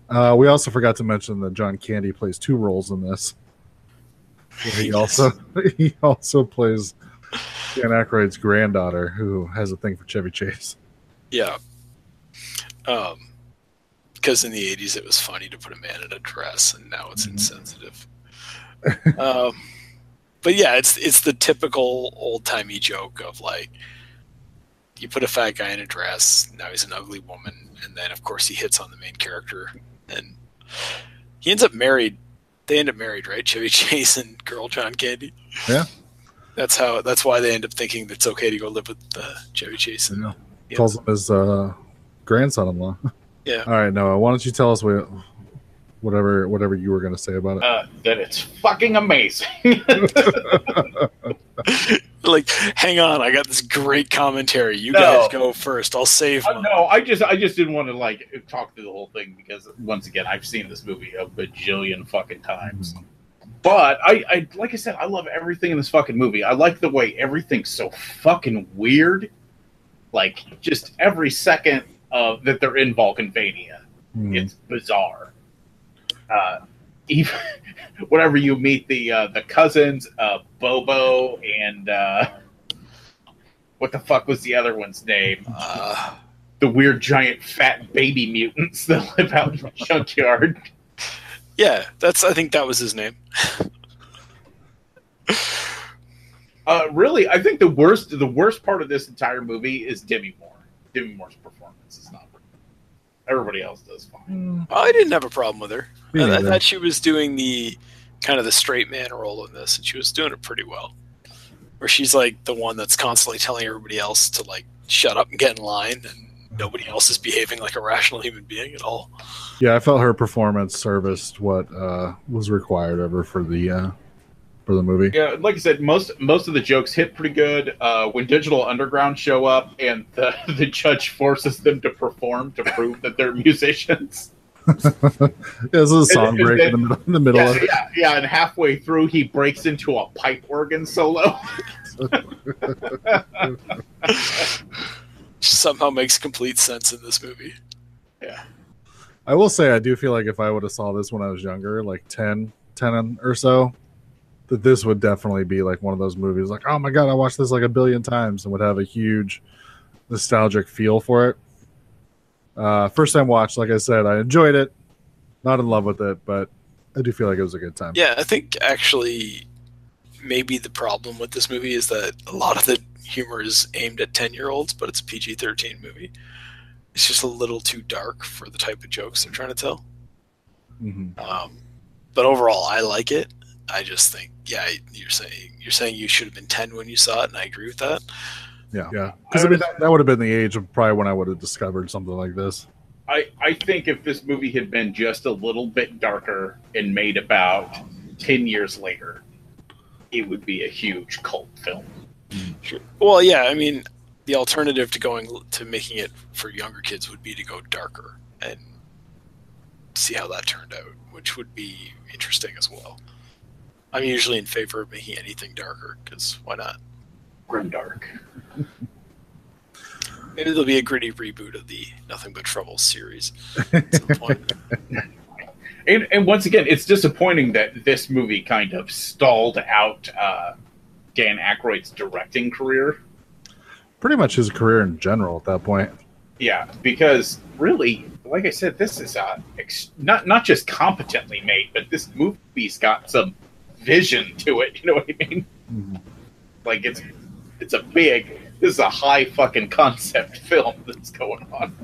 Uh, we also forgot to mention that John Candy plays two roles in this. He also he also plays Dan Aykroyd's granddaughter, who has a thing for Chevy Chase. Yeah, because um, in the eighties it was funny to put a man in a dress, and now it's mm-hmm. insensitive. um, but yeah, it's it's the typical old timey joke of like, you put a fat guy in a dress, now he's an ugly woman, and then of course he hits on the main character, and he ends up married. They end up married, right? Chevy Chase and girl John Candy. Yeah, that's how. That's why they end up thinking it's okay to go live with uh, Chevy Chase. And, yeah. Yeah. Calls him his uh, grandson-in-law. Yeah. All right, Noah. Why don't you tell us what whatever whatever you were going to say about it. Uh, that it's fucking amazing. Like, hang on, I got this great commentary. You no. guys go first. I'll save uh, no, I just I just didn't want to, like, talk through the whole thing because, once again, I've seen this movie a bajillion fucking times. Mm-hmm. But, I, I like I said, I love everything in this fucking movie. I like the way everything's so fucking weird. Like, just every second of that they're in Valkenvania. Mm. It's bizarre. Uh, even, whenever you meet the uh, the cousins, uh, Bobo, and uh, what the fuck was the other one's name? Uh, the weird, giant, fat baby mutants that live out in the junkyard. Yeah, that's. I think that was his name. uh, really, I think the worst the worst part of this entire movie is Demi Moore. Demi Moore's performance is not. Everybody else does fine. I didn't have a problem with her. I, I thought she was doing the kind of the straight man role in this, and she was doing it pretty well. Where she's like the one that's constantly telling everybody else to like shut up and get in line, and nobody else is behaving like a rational human being at all. Yeah, I felt her performance serviced what uh, was required of her for the uh, for the movie. Yeah, like I said, most most of the jokes hit pretty good. Uh, when Digital Underground show up and the, the judge forces them to perform to prove that they're musicians. Yeah, this is a song and, break and then, in the middle yeah, of it. Yeah, yeah, and halfway through he breaks into a pipe organ solo. Somehow makes complete sense in this movie. Yeah. I will say I do feel like if I would have saw this when I was younger, like ten, ten or so, that this would definitely be like one of those movies like, oh my god, I watched this like a billion times and would have a huge nostalgic feel for it. Uh, first time watch, like I said, I enjoyed it. Not in love with it, but I do feel like it was a good time. Yeah, I think actually maybe the problem with this movie is that a lot of the humor is aimed at ten-year-olds, but it's a P G thirteen movie. It's just a little too dark for the type of jokes they're trying to tell. Mm-hmm. Um, but overall, I like it. I just think, yeah, you're saying you're saying you should have been ten when you saw it, and I agree with that. Yeah, yeah. Because I mean, that, that would have been the age of probably when I would have discovered something like this. I, I think if this movie had been just a little bit darker and made about ten years later, it would be a huge cult film. Sure. Well, yeah. I mean, the alternative to going to making it for younger kids would be to go darker and see how that turned out, which would be interesting as well. I'm usually in favor of making anything darker because why not? Grimdark. Maybe there'll be a gritty reboot of the Nothing But Trouble series at some point. and, and once again, it's disappointing that this movie kind of stalled out uh, Dan Aykroyd's directing career. Pretty much his career in general at that point. Yeah, because really, like I said, this is uh, ex- not, not just competently made, but this movie's got some vision to it. You know what I mean? Mm-hmm. Like, it's... It's a big, this is a high fucking concept film that's going on.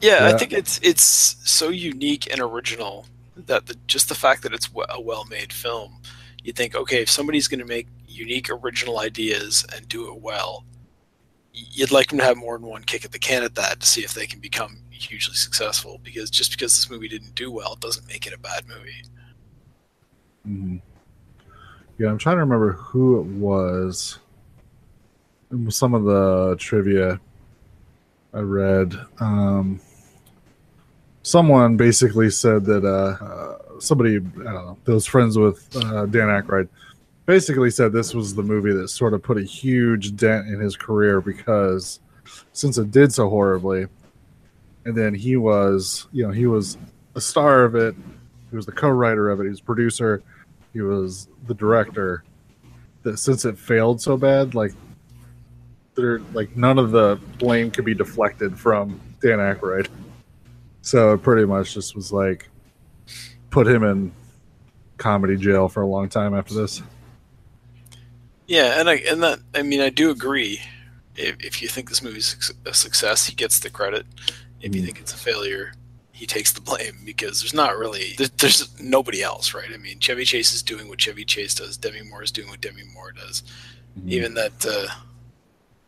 Yeah, yeah. I think it's it's so unique and original that the, just the fact that it's a well-made film, you think, okay, if somebody's going to make unique, original ideas and do it well, you'd like them to have more than one kick at the can at that to see if they can become hugely successful. Because just because this movie didn't do well doesn't make it a bad movie. Mm-hmm. Yeah, I'm trying to remember who it was. Some of the trivia I read, um, someone basically said that uh, uh, somebody, I don't know, that was friends with uh, Dan Aykroyd, basically said this was the movie that sort of put a huge dent in his career because since it did so horribly, and then he was, you know, he was a star of it, he was the co-writer of it, he was producer, he was the director, that since it failed so bad, like, like none of the blame could be deflected from Dan Aykroyd, so it pretty much just was like put him in comedy jail for a long time after this. Yeah, and I and that I mean I do agree. If, if you think this movie's a success, he gets the credit. If you think it's a failure, he takes the blame because there's not really there's, there's nobody else, right? I mean, Chevy Chase is doing what Chevy Chase does. Demi Moore is doing what Demi Moore does. Mm-hmm. Even that. Uh,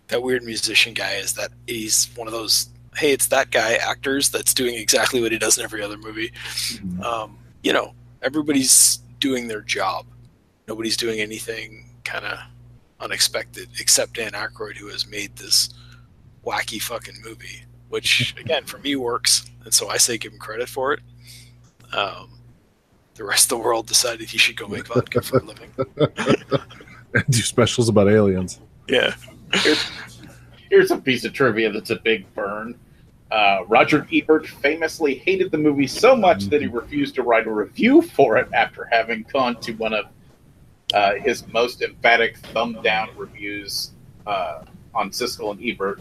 That weird musician guy is that he's one of those hey, it's that guy actors that's doing exactly what he does in every other movie. Mm-hmm. Um, you know, everybody's doing their job. Nobody's doing anything kind of unexpected except Dan Aykroyd, who has made this wacky fucking movie, which, again, for me works. And so I say give him credit for it. Um, the rest of the world decided he should go make vodka for a living. And do specials about aliens. Yeah. Here's, here's a piece of trivia that's a big burn. Uh, Roger Ebert famously hated the movie so much that he refused to write a review for it after having gone to one of uh, his most emphatic thumb-down reviews uh, on Siskel and Ebert.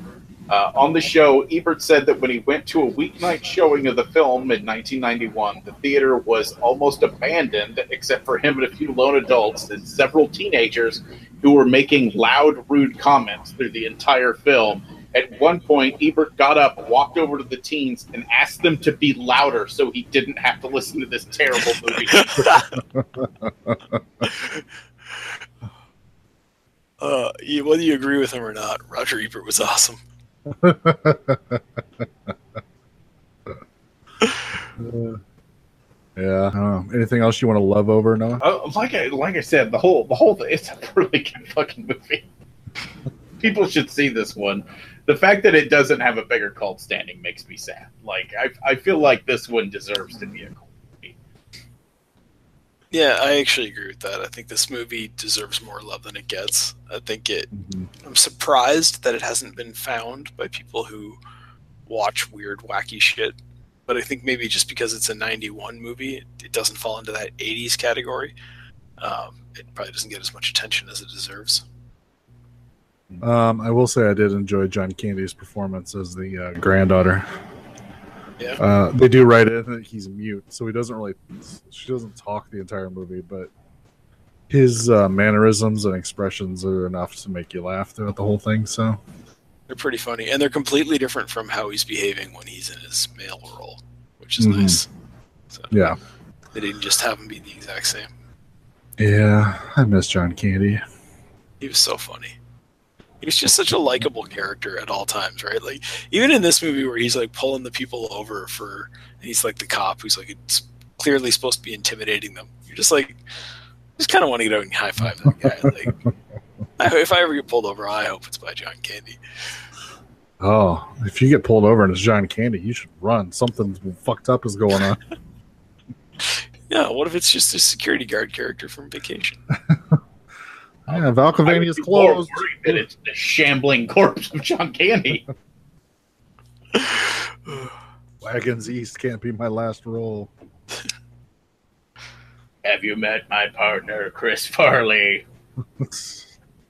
Uh, on the show, Ebert said that when he went to a weeknight showing of the film in nineteen ninety-one, the theater was almost abandoned except for him and a few lone adults and several teenagers who were making loud, rude comments through the entire film. At one point, Ebert got up, walked over to the teens, and asked them to be louder so he didn't have to listen to this terrible movie. uh, you, whether you agree with him or not, Roger Ebert was awesome. uh, yeah. Um, anything else you want to love over, Noah? Oh, like I like I said, the whole the whole thing, it's a really good fucking movie. People should see this one. The fact that it doesn't have a bigger cult standing makes me sad. Like, I, I feel like this one deserves to be a cult movie. Yeah, I actually agree with that. I think this movie deserves more love than it gets. I think it... Mm-hmm. I'm surprised that it hasn't been found by people who watch weird, wacky shit. But I think maybe just because it's a ninety-one movie, it doesn't fall into that eighties category. Um, it probably doesn't get as much attention as it deserves. Um, I will say I did enjoy John Candy's performance as the uh, granddaughter. Yeah. Uh, they do write in that he's mute, so he doesn't really, she doesn't talk the entire movie, but his uh, mannerisms and expressions are enough to make you laugh throughout the whole thing. So they're pretty funny, and they're completely different from how he's behaving when he's in his male role, which is mm-hmm. nice. So, yeah, they didn't just have him be the exact same. Yeah, I miss John Candy. He was so funny. He's just such a likable character at all times, right? Like, even in this movie where he's like pulling the people over for, and he's like the cop who's like, it's clearly supposed to be intimidating them. You're just like, just kind of want to get out and high five that guy. Like, I, if I ever get pulled over, I hope it's by John Candy. Oh, if you get pulled over and it's John Candy, you should run. Something fucked up is going on. Yeah, what if it's just a security guard character from Vacation? Yeah, Valkenvania is closed. And it's the shambling corpse of John Candy. Wagons East can't be my last role. Have you met my partner, Chris Farley?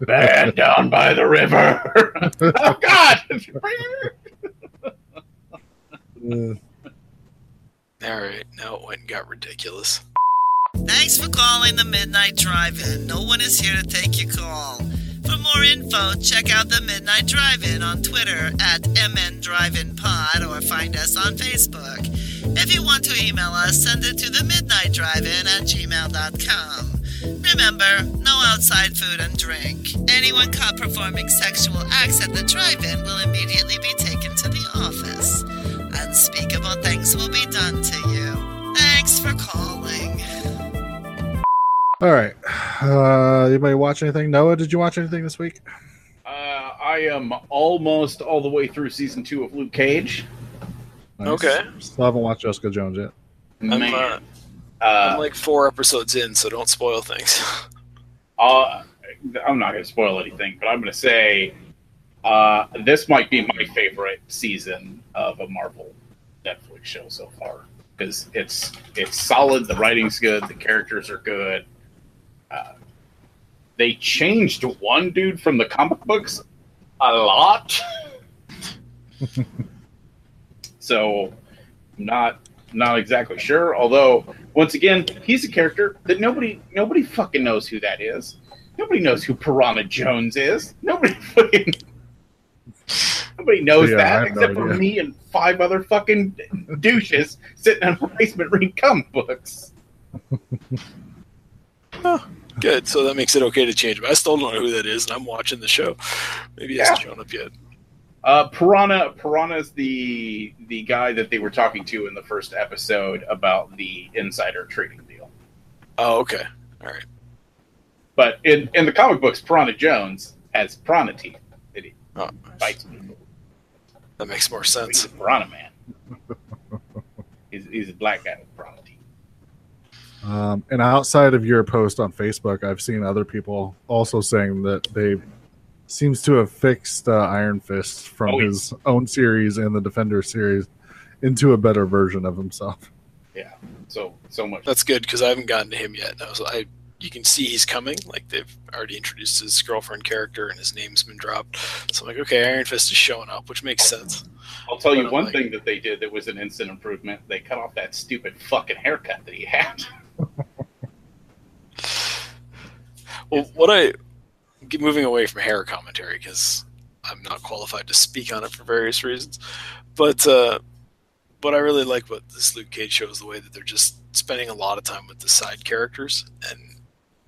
Banned down by the river. Oh, God! All right, now it went and got ridiculous. Thanks for calling the Midnight Drive-In. No one is here to take your call. For more info, check out the Midnight Drive-In on Twitter at M N Drive In Pod or find us on Facebook. If you want to email us, send it to the midnight drive in at gmail dot com. Remember, no outside food and drink. Anyone caught performing sexual acts at the drive-in will immediately be taken to the office. Unspeakable things will be done to you. Thanks for calling. All right. Uh, anybody watch anything? Noah, did you watch anything this week? Uh, I am almost all the way through season two of Luke Cage. Nice. Okay. Still haven't watched Jessica Jones yet. Man. I'm, uh, uh, I'm like four episodes in, so don't spoil things. uh, I'm not going to spoil anything, but I'm going to say uh, this might be my favorite season of a Marvel Netflix show so far. Because it's, it's solid, the writing's good, the characters are good. Uh, they changed one dude from the comic books a lot, so not not exactly sure. Although, once again, he's a character that nobody nobody fucking knows who that is. Nobody knows who Piranha Jones is. Nobody fucking nobody knows yeah, that except no for me and five other fucking douches sitting in a basement reading comic books. Oh, good. So that makes it okay to change him. I still don't know who that is, and I'm watching the show. Maybe it yeah. hasn't shown up yet. Uh, Piranha, Piranha's the the guy that they were talking to in the first episode about the insider trading deal. Oh, okay, all right. But in, in the comic books, Piranha Jones has piranha teeth. It oh, bites nice. people. That makes more sense. He's a piranha man. he's, he's a black guy with piranha teeth. Um, and outside of your post on Facebook, I've seen other people also saying that they seems to have fixed uh, Iron Fist from oh, yeah. his own series and the Defender series into a better version of himself. Yeah, so so much. That's good, because I haven't gotten to him yet. I was, I you can see he's coming. Like, they've already introduced his girlfriend character, and his name's been dropped. So I'm like, okay, Iron Fist is showing up, which makes sense. I'll tell but you I'm one like, thing that they did that was an instant improvement. They cut off that stupid fucking haircut that he had. Well, what I moving away from hair commentary, because I'm not qualified to speak on it for various reasons, but uh, but I really like what this Luke Cage shows, the way that they're just spending a lot of time with the side characters, and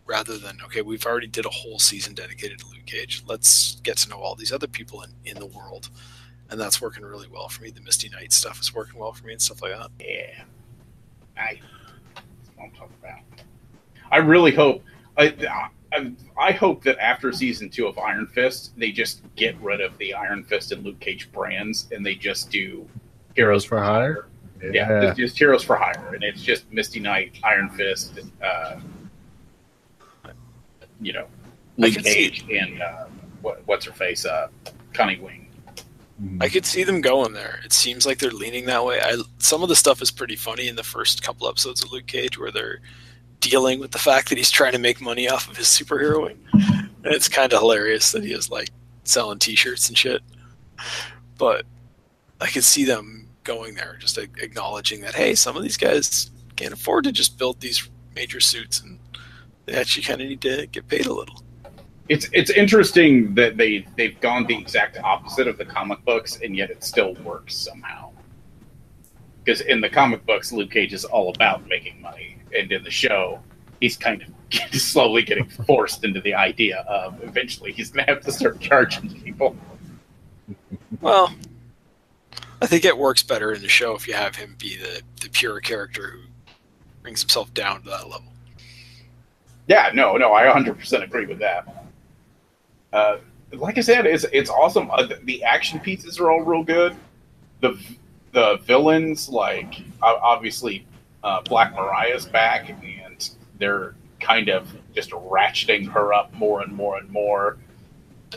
rather than, okay, we've already did a whole season dedicated to Luke Cage, let's get to know all these other people in, in the world, and that's working really well for me. The Misty Knight stuff is working well for me and stuff like that. Yeah. I, that's what I'm talking about. I really hope I, I I hope that after season two of Iron Fist, they just get rid of the Iron Fist and Luke Cage brands, and they just do Heroes for Hire. Yeah, yeah it's just Heroes for Hire, and it's just Misty Knight, Iron Fist, and, uh, you know, Luke Cage, see. and uh, what, what's her face, uh, Connie Wing. I could see them going there. It seems like they're leaning that way. I, some of the stuff is pretty funny in the first couple episodes of Luke Cage, where they're dealing with the fact that he's trying to make money off of his superheroing. And it's kind of hilarious that he is, like, selling t-shirts and shit. But I could see them going there, just like, acknowledging that, hey, some of these guys can't afford to just build these major suits, and they actually kind of need to get paid a little. It's it's interesting that they, they've gone the exact opposite of the comic books, and yet it still works somehow. Because in the comic books, Luke Cage is all about making money. And in the show, he's kind of getting, slowly getting forced into the idea of eventually he's going to have to start charging people. Well, I think it works better in the show if you have him be the, the pure character who brings himself down to that level. Yeah, no, no, I one hundred percent agree with that. Uh, like I said, it's it's awesome. Uh, the action pieces are all real good. The the villains, like, obviously... Uh, Black Mariah's back, and they're kind of just ratcheting her up more and more and more.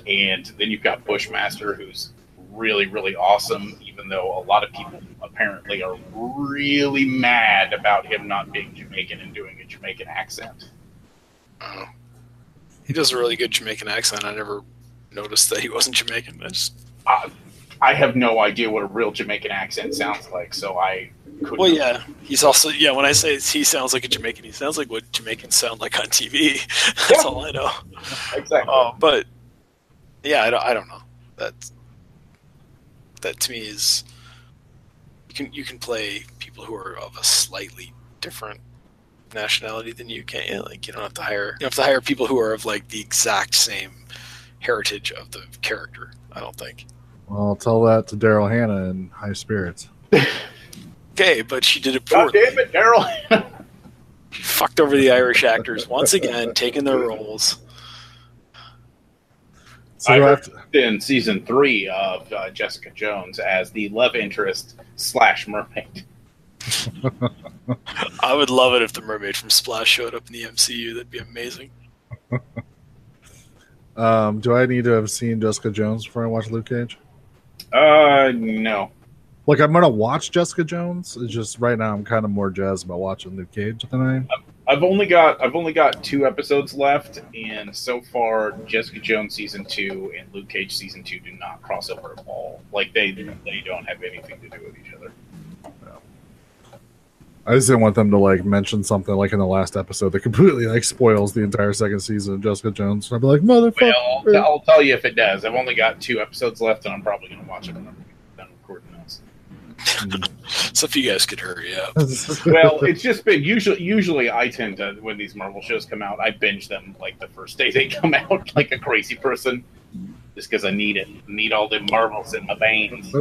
And then you've got Bushmaster, who's really, really awesome, even though a lot of people apparently are really mad about him not being Jamaican and doing a Jamaican accent. Oh. He does a really good Jamaican accent. I never noticed that he wasn't Jamaican. I, just... uh, I have no idea what a real Jamaican accent sounds like, so I... Couldn't. Well, yeah, he's also, yeah, when I say he sounds like a Jamaican, he sounds like what Jamaicans sound like on T V. That's yeah. all I know. Exactly. Uh, but, yeah, I don't, I don't know. That's, that to me is, you can, you can play people who are of a slightly different nationality than you can. Like, you don't have to hire, you don't have to hire people who are of, like, the exact same heritage of the character, I don't think. Well, I'll tell that to Daryl Hannah in High Spirits. Okay, but she did it poorly. God damn it, Daryl! She fucked over the Irish actors once again, taking their roles. So I worked in season three of uh, Jessica Jones as the love interest slash mermaid. I would love it if the mermaid from Splash showed up in the M C U. That'd be amazing. um, do I need to have seen Jessica Jones before I watch Luke Cage? Uh, no. Like, I'm going to watch Jessica Jones. It's just right now I'm kind of more jazzed about watching Luke Cage than I am. I've only got I've only got two episodes left, and so far Jessica Jones season two and Luke Cage season two do not cross over at all. Like, they they don't have anything to do with each other. No. I just didn't want them to, like, mention something, like, in the last episode that completely, like, spoils the entire second season of Jessica Jones. I'd be like, motherfucker. Well, I'll tell you if it does. I've only got two episodes left, and I'm probably going to watch it. So if you guys could hurry up. Well, it's just been usually usually I tend to, when these Marvel shows come out, I binge them like the first day they come out, like a crazy person. just because I need it. I need all the marbles in my veins.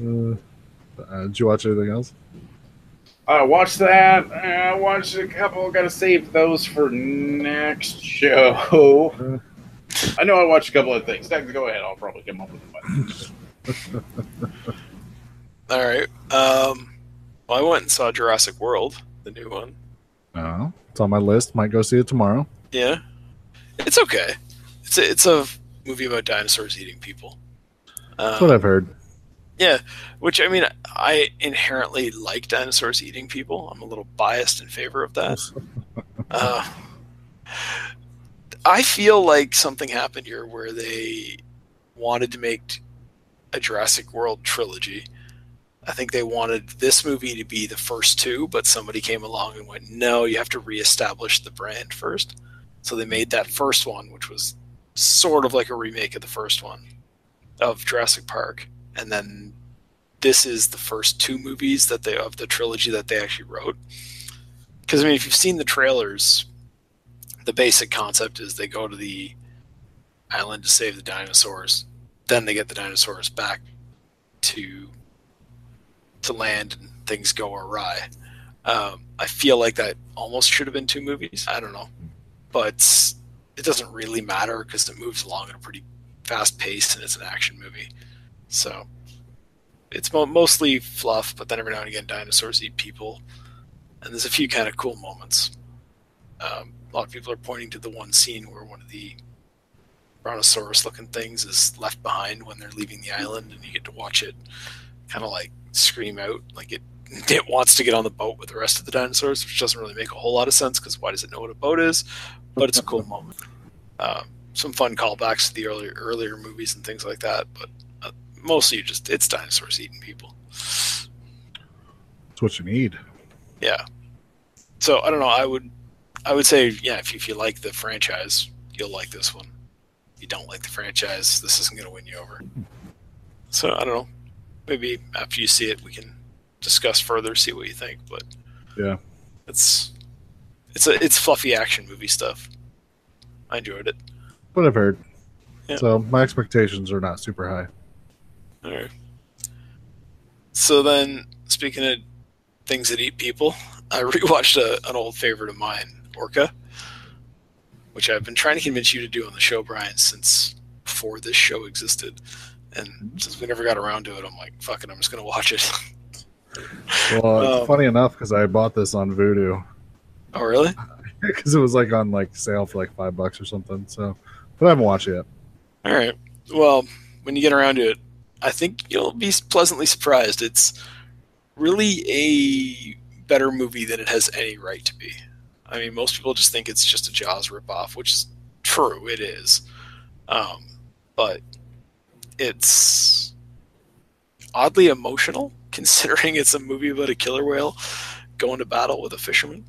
uh, uh, did you watch anything else? I uh, watched that. I uh, watched a couple. Got to save those for next show. Uh, I know I watched a couple of things. Go ahead. I'll probably come up with one. All right. Um, well, I went and saw Jurassic World, the new one. Oh, it's on my list. Might go see it tomorrow. Yeah, it's okay. It's a, it's a movie about dinosaurs eating people. Um, That's what I've heard. Yeah, which, I mean, I inherently like dinosaurs eating people. I'm a little biased in favor of that. uh, I feel like something happened here where they wanted to make a Jurassic World trilogy. I think they wanted this movie to be the first two, but somebody came along and went, no, you have to reestablish the brand first. So they made that first one, which was sort of like a remake of the first one of Jurassic Park. And then this is the first two movies that they of the trilogy that they actually wrote. Because, I mean, if you've seen the trailers, the basic concept is they go to the island to save the dinosaurs. Then they get the dinosaurs back to to land and things go awry. Um, I feel like that almost should have been two movies. I don't know. But it doesn't really matter because it moves along at a pretty fast pace and it's an action movie. So it's mostly fluff, but then every now and again, dinosaurs eat people. And there's a few kind of cool moments. Um, a lot of people are pointing to the one scene where one of the brontosaurus-looking things is left behind when they're leaving the island, and you get to watch it kind of like scream out. Like it, it wants to get on the boat with the rest of the dinosaurs, which doesn't really make a whole lot of sense because why does it know what a boat is? But it's a cool moment. Um, some fun callbacks to the earlier, earlier movies and things like that, but mostly just it's dinosaurs eating people. That's what you need. Yeah. So I don't know. I would, I would say, yeah, if you, if you like the franchise, you'll like this one. If you don't like the franchise, this isn't going to win you over. So I don't know. Maybe after you see it, we can discuss further, see what you think. But yeah, it's it's a it's fluffy action movie stuff. I enjoyed it. What I've heard. Yeah. So my expectations are not super high. All right. So then, speaking of things that eat people, I rewatched a, an old favorite of mine, Orca, which I've been trying to convince you to do on the show, Brian, since before this show existed. And since we never got around to it, I'm like, fuck it, I'm just going to watch it. Well, it's um, funny enough, because I bought this on Vudu. Oh, really? Because it was like on like sale for like five bucks or something. So, but I haven't watched it yet. All right. Well, when you get around to it, I think you'll be pleasantly surprised. It's really a better movie than it has any right to be. I mean, most people just think it's just a Jaws ripoff, which is true, it is. Um, but it's oddly emotional, considering it's a movie about a killer whale going to battle with a fisherman.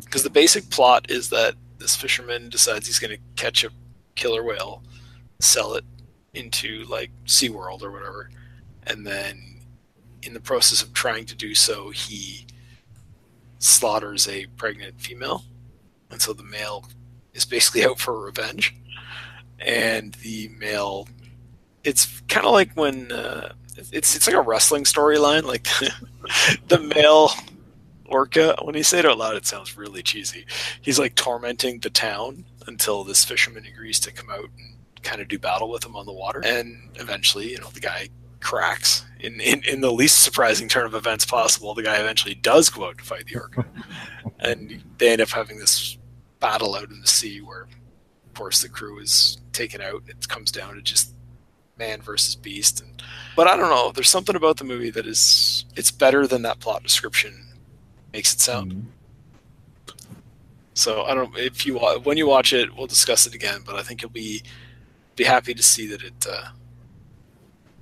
Because the basic plot is that this fisherman decides he's going to catch a killer whale, sell it, into like SeaWorld or whatever, and then in the process of trying to do so, he slaughters a pregnant female, and so the male is basically out for revenge. And the male, it's kind of like when uh, it's it's like a wrestling storyline. Like the male orca, when you say it out loud, it sounds really cheesy. He's like tormenting the town until this fisherman agrees to come out and kind of do battle with him on the water, and eventually, you know, the guy cracks in, in in the least surprising turn of events possible. The guy eventually does go out to fight the orca, and they end up having this battle out in the sea where, of course, the crew is taken out. It comes down to just man versus beast. And, but I don't know. There's something about the movie that is it's better than that plot description makes it sound. Mm-hmm. So I don't. If you when you watch it, we'll discuss it again. But I think you'll be. Be happy to see that it uh,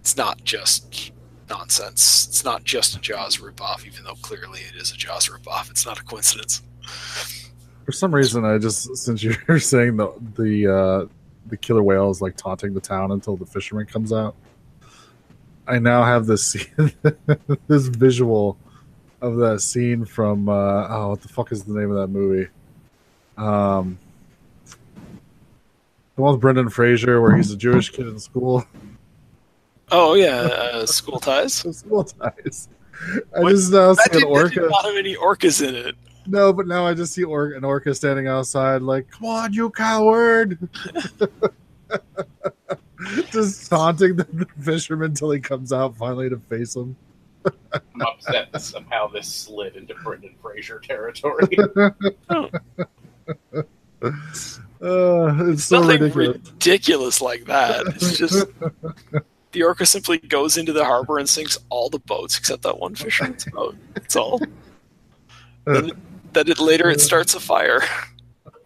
it's not just nonsense. It's not just a Jaws ripoff, even though clearly it is a Jaws ripoff. It's not a coincidence. For some reason, I just since you're saying the the uh, the killer whale is like taunting the town until the fisherman comes out, I now have this this visual of that scene from uh, oh what the fuck is the name of that movie? Um, The one with Brendan Fraser where he's a Jewish kid in school. Oh, yeah. Uh, School Ties. School Ties. I Wait, just now see an orca. I didn't have any orcas in it. No, but now I just see or- an orca standing outside like, come on, you coward. Just taunting the fisherman till he comes out finally to face him. I'm upset that somehow this slid into Brendan Fraser territory. Oh. Uh, it's so nothing ridiculous. ridiculous like that. It's just the orca simply goes into the harbor and sinks all the boats except that one fisherman's boat. That's all. Then it, then it later it starts a fire.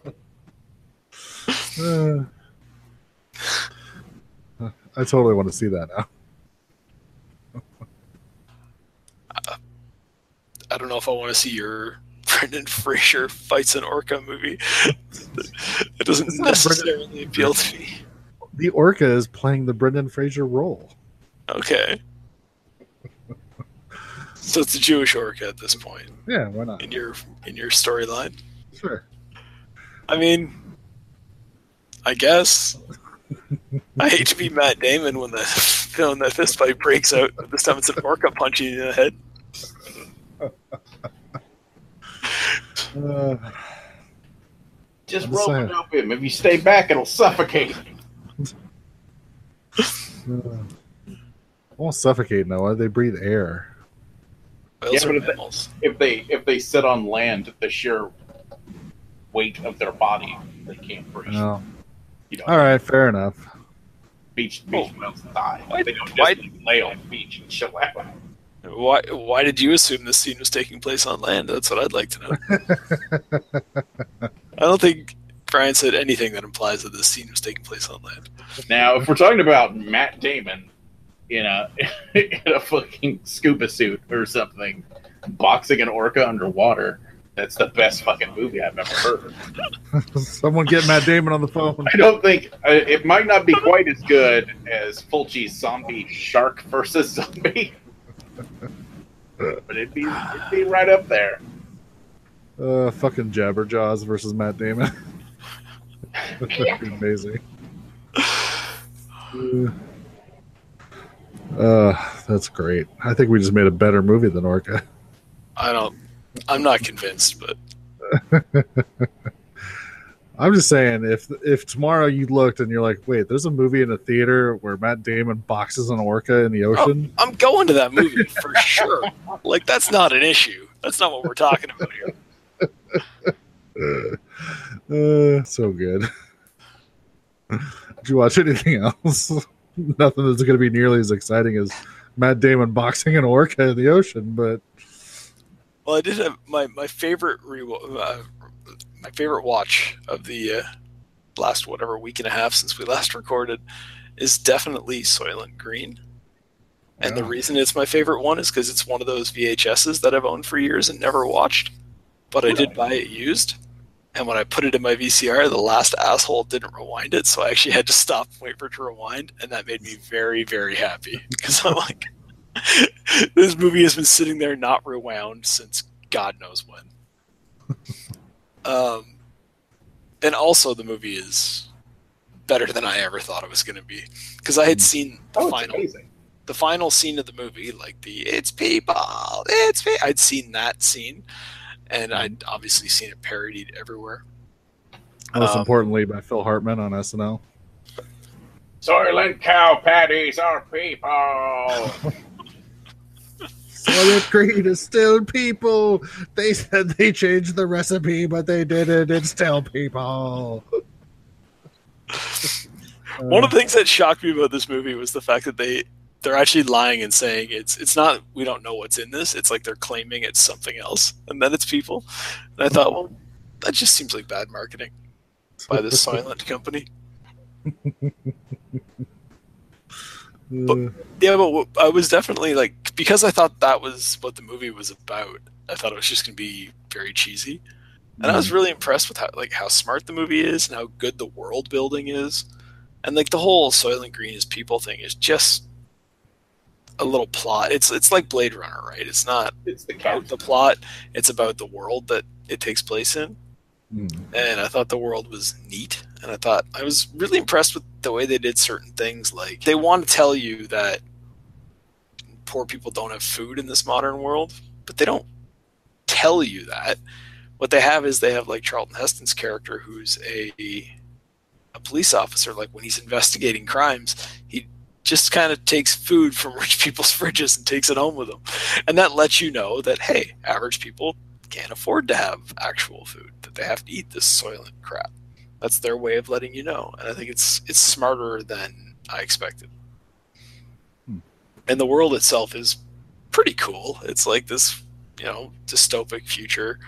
uh, I totally want to see that now. I don't know if I want to see your Brendan Fraser fights an orca movie. It doesn't it's necessarily Brendan, appeal to me. The orca is playing the Brendan Fraser role. Okay. So it's a Jewish orca at this point. Yeah, why not? In your in your storyline? Sure. I mean, I guess. I hate to be Matt Damon when the when that fist fight breaks out. This time it's an orca punching you in the head. Uh, Just roll it up him. If you stay back, it'll suffocate. uh, won't suffocate, Noah. They breathe air. Yeah, but if they, if they if they sit on land, the sheer weight of their body, they can't breathe. No. You know, all right, fair enough. Beach beach oh. whales die. Why, they don't just lay on the beach and chill out. Why Why did you assume this scene was taking place on land? That's what I'd like to know. I don't think Brian said anything that implies that this scene was taking place on land. Now, if we're talking about Matt Damon in a, in a fucking scuba suit or something, boxing an orca underwater, that's the best fucking movie I've ever heard. Someone get Matt Damon on the phone. I don't think... Uh, it might not be quite as good as Fulci's zombie shark versus zombie. But it'd be it'd be right up there. Uh, fucking Jabberjaws versus Matt Damon. That'd be amazing. Uh, that's great. I think we just made a better movie than Orca. I don't. I'm not convinced, but I'm just saying if if tomorrow you looked and you're like, wait, there's a movie in a theater where Matt Damon boxes an orca in the ocean. Oh, I'm going to that movie for sure. Like that's not an issue. That's not what we're talking about here. Uh, uh, so good. Did you watch anything else? Nothing that's going to be nearly as exciting as Matt Damon boxing an orca in the ocean, but. Well, I did have my, my favorite re- uh, my favorite watch of the uh, last whatever week and a half since we last recorded is definitely Soylent Green. And yeah. The reason it's my favorite one is because it's one of those V H Ses that I've owned for years and never watched, but I did buy it used. And when I put it in my V C R, the last asshole didn't rewind it, so I actually had to stop and wait for it to rewind, and that made me very, very happy because I'm like... This movie has been sitting there not rewound since God knows when. Um, and also the movie is better than I ever thought it was going to be because I had seen the oh, final, the final scene of the movie, like the "It's people, it's people." I'd seen that scene, and I'd obviously seen it parodied everywhere. Most um, importantly, by Phil Hartman on S N L. Soylent cow patties are people. Soylent Green is still people. They said they changed the recipe, but they didn't. It's still people. One of the things that shocked me about this movie was the fact that they they're actually lying and saying it's it's not we don't know what's in this. It's like they're claiming it's something else, and then it's people. And I thought, well, that just seems like bad marketing by this Soylent company. But, yeah, but I was definitely like because I thought that was what the movie was about. I thought it was just going to be very cheesy, and mm. I was really impressed with how like how smart the movie is and how good the world building is, and like the whole Soylent Green is people thing is just a little plot. It's it's like Blade Runner, right? It's not it's the about the plot. It's about the world that it takes place in, mm. and I thought the world was neat And I thought, I was really impressed with the way they did certain things. Like, they want to tell you that poor people don't have food in this modern world, but they don't tell you that. What they have is they have, like, Charlton Heston's character, who's a a police officer. Like, when he's investigating crimes, he just kind of takes food from rich people's fridges and takes it home with them. And that lets you know that, hey, average people can't afford to have actual food, that they have to eat this Soylent crap. That's their way of letting you know. And I think it's it's smarter than I expected. Hmm. And the world itself is pretty cool. It's like this, you know, dystopic future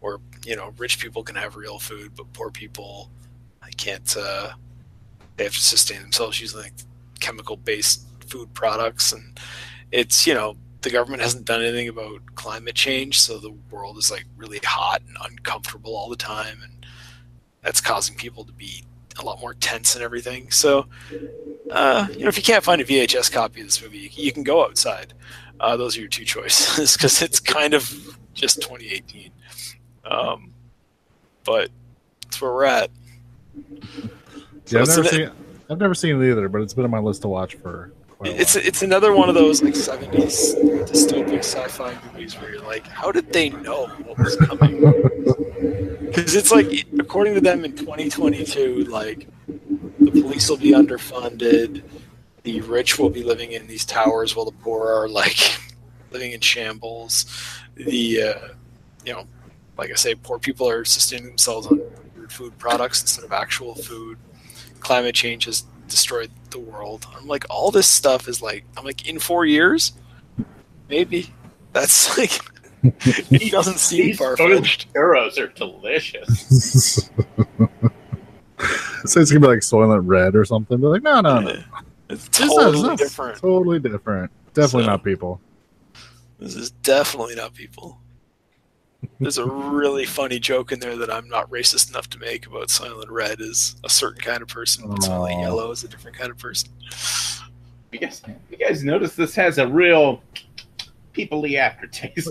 where, you know, rich people can have real food, but poor people, I can't, uh, they have to sustain themselves using like chemical-based food products. And it's, you know, the government hasn't done anything about climate change, so the world is like really hot and uncomfortable all the time, and that's causing people to be a lot more tense and everything. So, uh, you know, if you can't find a V H S copy of this movie, you can go outside. Uh, those are your two choices, because it's kind of just twenty eighteen. Um, but that's where we're at. Yeah, I've never, seen, I've never seen it either, but it's been on my list to watch for quite a while. It's, it's another one of those like seventies dystopic sci-fi movies where you're like, how did they know what was coming? Because it's like, according to them, in twenty twenty-two, like, the police will be underfunded, the rich will be living in these towers while the poor are, like, living in shambles. The, uh, you know, like I say, poor people are sustaining themselves on food products instead of actual food. Climate change has destroyed the world. I'm like, all this stuff is like, I'm like, in four years? Maybe. That's like... It doesn't seem far-fetched. These churros are delicious. So it's gonna be like Soylent Red or something. They're like, no, no, no. It's totally this is, different. Totally different. Definitely so, not people. This is definitely not people. There's a really funny joke in there that I'm not racist enough to make about Soylent Red is a certain kind of person, but Soylent Yellow is a different kind of person. You guys, you guys notice this has a real people-y aftertaste.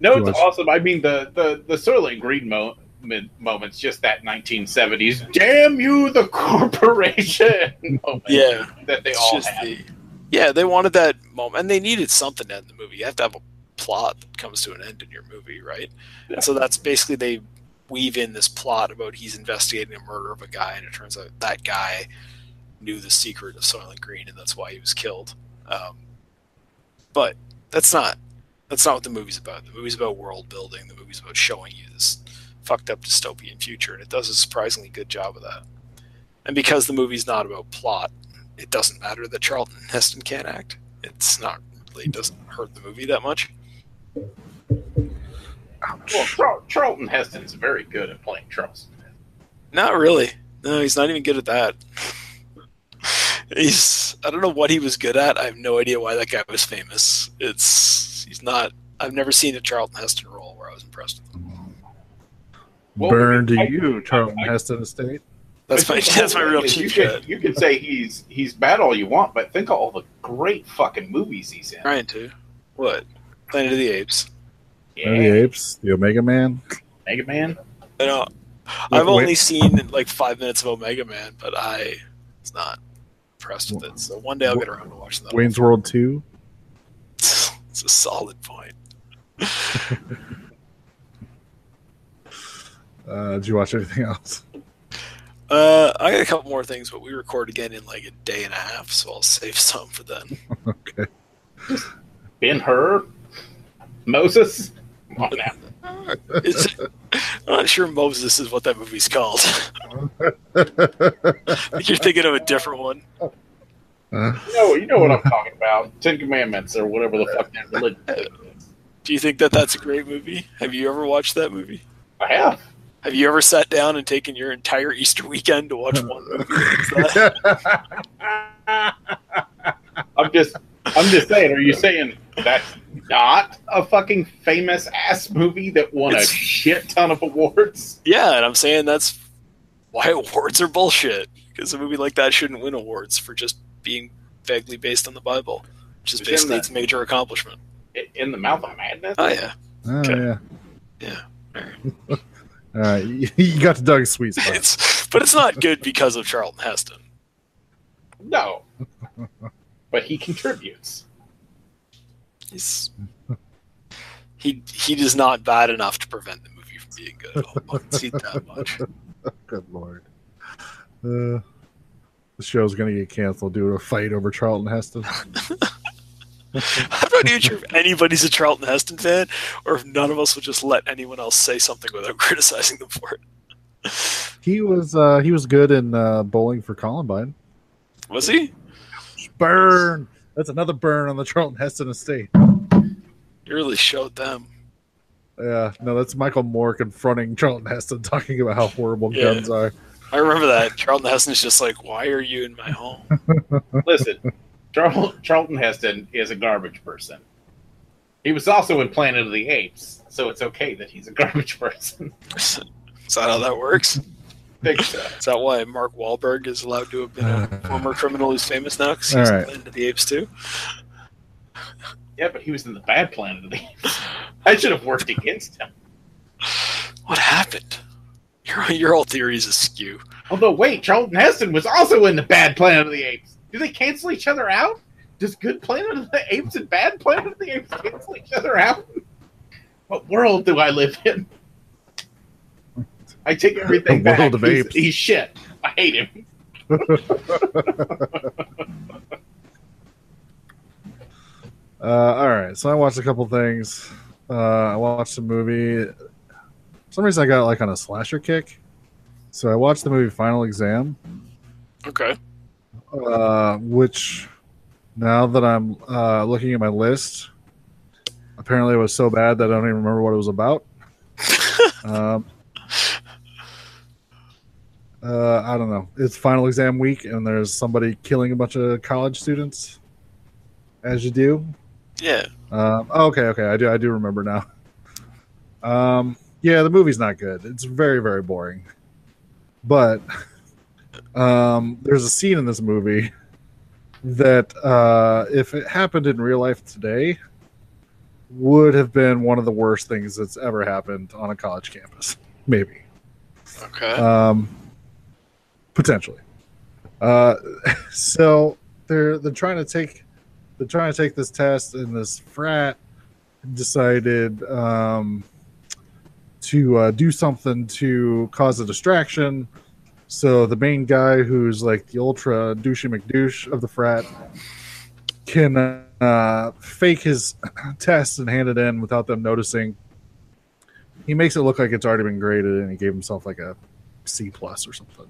No, it's awesome. I mean, the the the Soylent Green mo moment's just that nineteen seventies. Damn you, the corporation! Moment yeah, that they all had. The, yeah, they wanted that moment, and they needed something to end the movie. You have to have a plot that comes to an end in your movie, right? Yeah. And so that's basically they weave in this plot about he's investigating a murder of a guy, and it turns out that guy knew the secret of Soylent Green, and that's why he was killed. Um, but that's not that's not what the movie's about. The movie's about world building. The movie's about showing you this fucked up dystopian future, and it does a surprisingly good job of that. And because the movie's not about plot, it doesn't matter that Charlton Heston can't act. It's not really doesn't hurt the movie that much. Well, Char Charlton Heston's very good at playing Charlton. Not really. No, he's not even good at that. He's, I don't know what he was good at. I have no idea why that guy was famous. It's, he's not, I've never seen a Charlton Heston role where I was impressed with him. Well, Burn to I, you, Charlton I, I, Heston estate. That's my, that's my real cheat code. You can say he's, he's bad all you want, but think of all the great fucking movies he's in. Trying to. What? Planet of the Apes. Yeah. The Apes, the Omega Man. Omega Man. I know. I've only Wait. seen like five minutes of Omega Man, but I was not impressed with it. So one day I'll get around to watching that. Wayne's World Two. It's a solid point. uh, did you watch anything else? Uh, I got a couple more things, but we record again in like a day and a half, so I'll save some for then. Okay. Ben-Hur, Moses. Come on now. I'm not sure Moses is what that movie's called. I think you're thinking of a different one. Huh? No, you know what I'm talking about. Ten Commandments or whatever the fuck that religion is. Do you think that that's a great movie? Have you ever watched that movie? I have. Have you ever sat down and taken your entire Easter weekend to watch one movie? That? I'm just, I'm just saying, are you saying that's not a fucking famous ass movie that won it's, a shit ton of awards? Yeah, and I'm saying that's why awards are bullshit, because a movie like that shouldn't win awards for just being vaguely based on the Bible, which is basically the, its major accomplishment. In the Mouth of Madness? Oh yeah. Oh, okay. Yeah. Yeah. All right. You got to Doug's sweet spot. It's, but it's not good because of Charlton Heston. No. But he contributes. He's, he he is not bad enough to prevent the movie from being good at all. I don't see that much. Good lord. Uh, the show's going to get canceled due to a fight over Charlton Heston. I'm not even sure if anybody's a Charlton Heston fan or if none of us would just let anyone else say something without criticizing them for it. He was uh, he was good in uh, Bowling for Columbine. Was he? Burn! That's another burn on the Charlton Heston estate. You really showed them. Yeah, no, that's Michael Moore confronting Charlton Heston talking about how horrible yeah. guns are. I remember that. Charlton Heston's just like, why are you in my home? Listen, Charl Charlton Heston is a garbage person. He was also in Planet of the Apes, so it's okay that he's a garbage person. Is that how that works? I think so. Is that why Mark Wahlberg is allowed to have been a former criminal who's famous now? Because he's right. Planet of the Apes too. Yeah, but he was in the bad Planet of the Apes. I should have worked against him. What happened? Your your whole theory is askew. Although wait, Charlton Heston was also in the bad Planet of the Apes. Do they cancel each other out? Does good Planet of the Apes and bad Planet of the Apes cancel each other out? What world do I live in? I take everything back. World of he's, apes. He's shit. I hate him. uh, all right, so I watched a couple things. Uh, I watched a movie. For some reason, I got like on a slasher kick. So I watched the movie Final Exam. Okay. Uh, which, now that I'm uh, looking at my list, apparently it was so bad that I don't even remember what it was about. um. Uh, I don't know. It's final exam week, and there's somebody killing a bunch of college students, as you do. Yeah. Um, okay, okay. I do. I do remember now. Um, yeah, the movie's not good. It's very, very boring. But um, there's a scene in this movie that, uh, if it happened in real life today, would have been one of the worst things that's ever happened on a college campus. Maybe. Okay. Um. Potentially, uh, so they're they're trying to take they're trying to take this test, and this frat decided um, to uh, do something to cause a distraction. So the main guy, who's like the ultra douchey McDouche of the frat, can uh, fake his test and hand it in without them noticing. He makes it look like it's already been graded, and he gave himself like a C plus or something.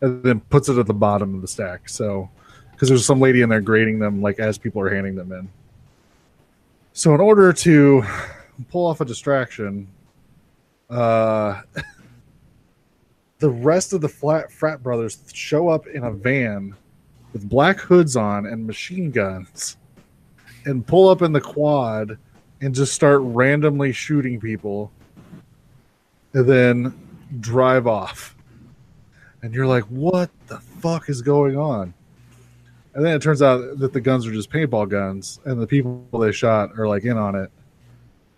And then puts it at the bottom of the stack. So, because there's some lady in there grading them, like as people are handing them in. So, in order to pull off a distraction, uh, the rest of the flat frat brothers show up in a van with black hoods on and machine guns, and pull up in the quad and just start randomly shooting people, and then drive off. And you're like, what the fuck is going on? And then it turns out that the guns are just paintball guns, and the people they shot are like in on it.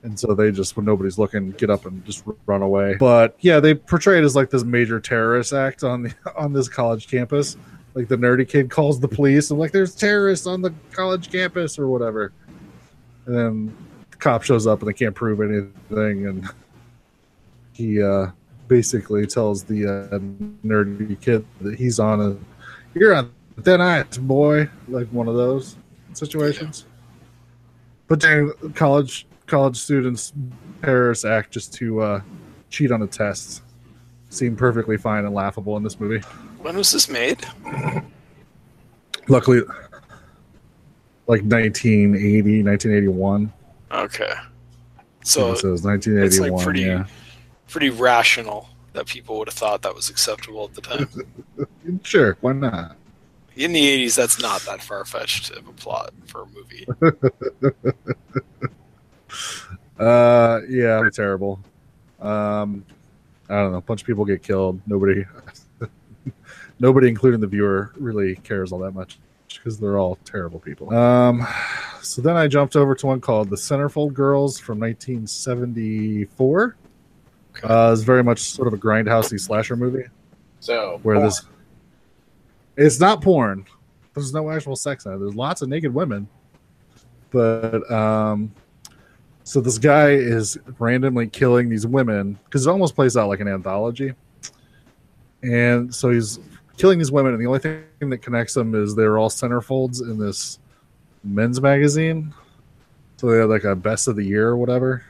And so they just, when nobody's looking, get up and just run away. But yeah, they portray it as like this major terrorist act on the on this college campus. Like the nerdy kid calls the police and like, there's terrorists on the college campus or whatever. And then the cop shows up and they can't prove anything, and he uh basically tells the uh, nerdy kid that he's on a, you're on thin ice, boy, like one of those situations. But dang, college college students terrorist act just to uh, cheat on a test seemed perfectly fine and laughable in this movie. When was this made? Luckily, like nineteen eighty, nineteen eighty-one. Okay, so it says nineteen eighty-one. It's like pretty. Yeah. Pretty rational that people would have thought that was acceptable at the time. Sure, why not? In the eighties, that's not that far-fetched of a plot for a movie. uh, yeah, pretty terrible. Um, I don't know. A bunch of people get killed. Nobody, nobody, including the viewer, really cares all that much because they're all terrible people. Um, So then I jumped over to one called The Centerfold Girls from nineteen seventy-four. Uh, it's very much sort of a grindhousey slasher movie. So where porn. this, it's not porn. There's no actual sex in it. There's lots of naked women, but um, so this guy is randomly killing these women because it almost plays out like an anthology. And so he's killing these women, and the only thing that connects them is they're all centerfolds in this men's magazine. So they have like a best of the year or whatever.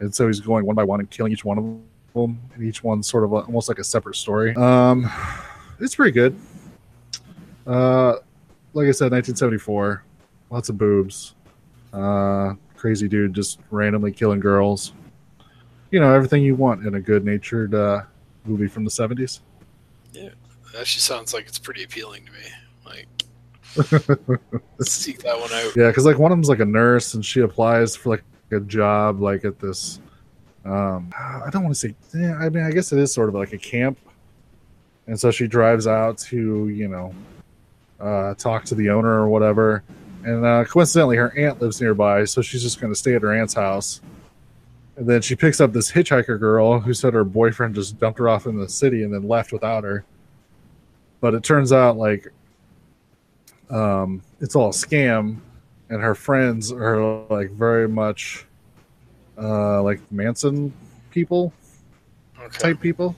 And so he's going one by one and killing each one of them. And each one's sort of almost like a separate story. Um, it's pretty good. Uh, like I said, nineteen seventy-four. Lots of boobs. Uh, crazy dude just randomly killing girls. You know, everything you want in a good-natured uh, movie from the seventies. Yeah, that actually sounds like it's pretty appealing to me. Like, let's seek that one out. Yeah, because like one of them's like a nurse, and she applies for like a job like at this um I don't want to say yeah, I mean I guess it is sort of like a camp, and so she drives out to you know uh talk to the owner or whatever, and uh coincidentally her aunt lives nearby, so she's just going to stay at her aunt's house. And then she picks up this hitchhiker girl who said her boyfriend just dumped her off in the city and then left without her, but it turns out like um it's all a scam. And her friends are like very much uh, like Manson people, okay. type people.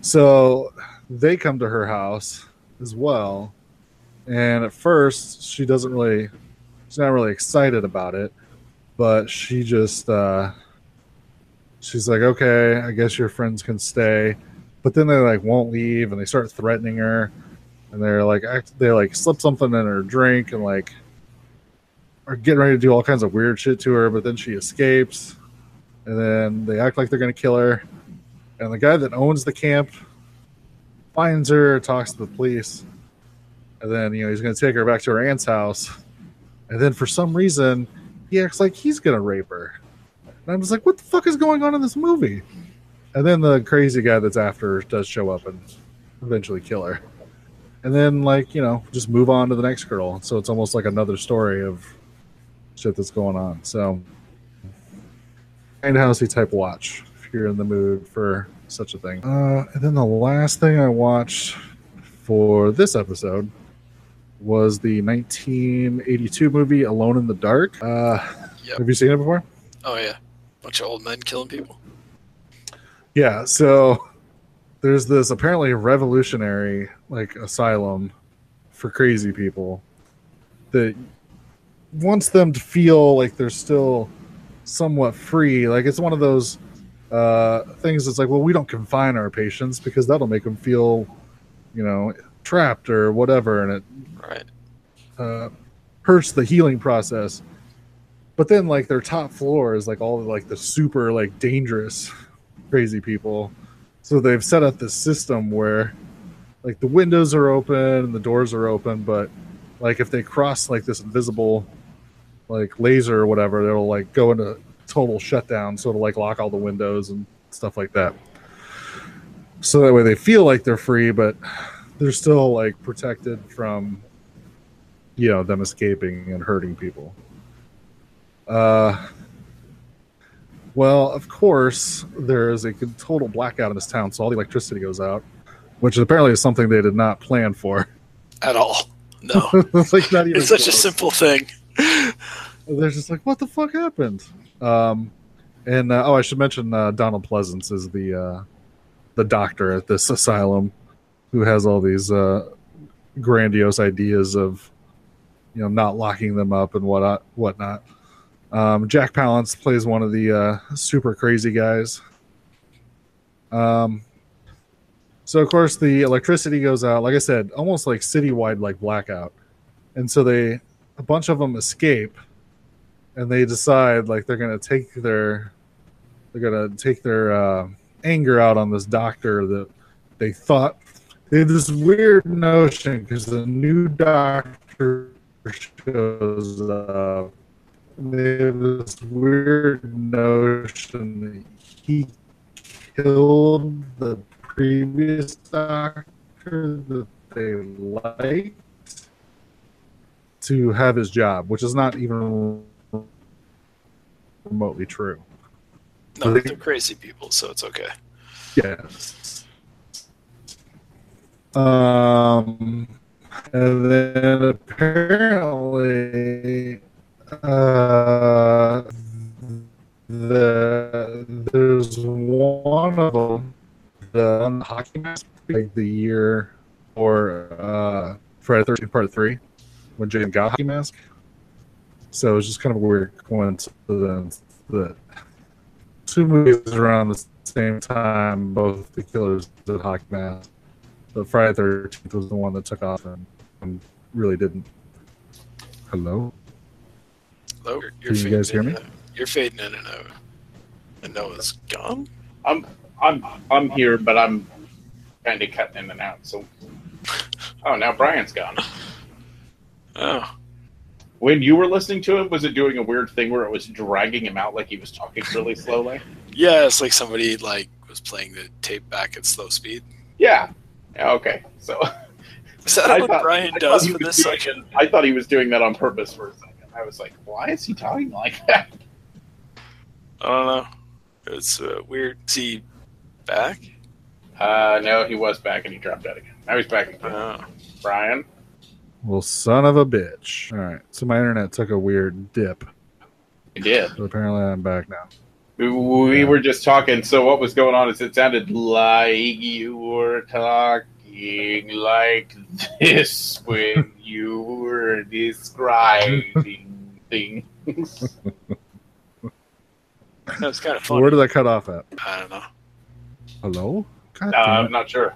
So they come to her house as well. And at first, she doesn't really, she's not really excited about it. But she just, uh, she's like, okay, I guess your friends can stay. But then they like won't leave, and they start threatening her. And they're like, act, they like slip something in her drink and like, are getting ready to do all kinds of weird shit to her, but then she escapes, and then they act like they're going to kill her. And the guy that owns the camp finds her, talks to the police, and then, you know, he's going to take her back to her aunt's house. And then for some reason, he acts like he's going to rape her. And I'm just like, what the fuck is going on in this movie? And then the crazy guy that's after her does show up and eventually kill her. And then, like, you know, just move on to the next girl. So it's almost like another story of shit that's going on. So, grindhousey type watch if you're in the mood for such a thing. Uh, and then the last thing I watched for this episode was the nineteen eighty-two movie Alone in the Dark. Uh, yep. Have you seen it before? Oh yeah, bunch of old men killing people. Yeah. So there's this apparently revolutionary like asylum for crazy people that wants them to feel like they're still somewhat free. Like it's one of those uh, things that's like, well, we don't confine our patients because that'll make them feel, you know, trapped or whatever. And it right. uh, hurts the healing process. But then like their top floor is like all like the super like dangerous crazy people. So they've set up this system where like the windows are open and the doors are open, but like if they cross like this invisible like laser or whatever, they'll like go into total shutdown, so it'll like lock all the windows and stuff like that. So that way they feel like they're free, but they're still like protected from, you know, them escaping and hurting people. Uh, well, of course, there is a total blackout in this town, so all the electricity goes out, which apparently is something they did not plan for. At all. No. It's like not even it's such close. A simple thing. They're just like, what the fuck happened? Um, and uh, oh, I should mention uh, Donald Pleasance is the uh, the doctor at this asylum who has all these uh, grandiose ideas of, you know, not locking them up and what whatnot. Um, Jack Palance plays one of the uh, super crazy guys. Um, so of course the electricity goes out. Like I said, almost like citywide like blackout, and so they. A bunch of them escape, and they decide like they're gonna take their they're gonna take their uh, anger out on this doctor that they thought they had this weird notion because the new doctor shows up. They have this weird notion that he killed the previous doctor that they liked. to have his job, which is not even remotely true. No, but they're crazy people, so it's okay. Yes. Um, and then apparently, uh, the there's one of them, the hockey mask, like the year or uh, Friday the thirteenth Part Three, when Jaden got a hockey mask. So it was just kind of a weird coincidence that two movies around the same time, both the killers did hockey masks. But Friday the thirteenth was the one that took off and, and really didn't. Hello? Hello? You're, you're Can you guys hear me? You're fading in and out. And Noah's gone? I'm I'm I'm here, but I'm kind of cutting in and out. So, Oh, now Brian's gone. Oh. When you were listening to him, was it doing a weird thing where it was dragging him out like he was talking really slowly? Yeah, it's like somebody like was playing the tape back at slow speed. Yeah. Okay, so is that I what thought, Brian I does for this doing, section? I thought he was doing that on purpose for a second. I was like, why is he talking like that? I don't know. It's uh, weird. Is he back? Uh, no, he was back and he dropped out again. Now he's back again. Oh. Brian? Well, son of a bitch. All right, so my internet took a weird dip. It did. So apparently I'm back now. We were just talking, so what was going on is it sounded like you were talking like this when you were describing things. That was kind of funny. Where did I cut off at? I don't know. Hello? God uh, I'm not sure.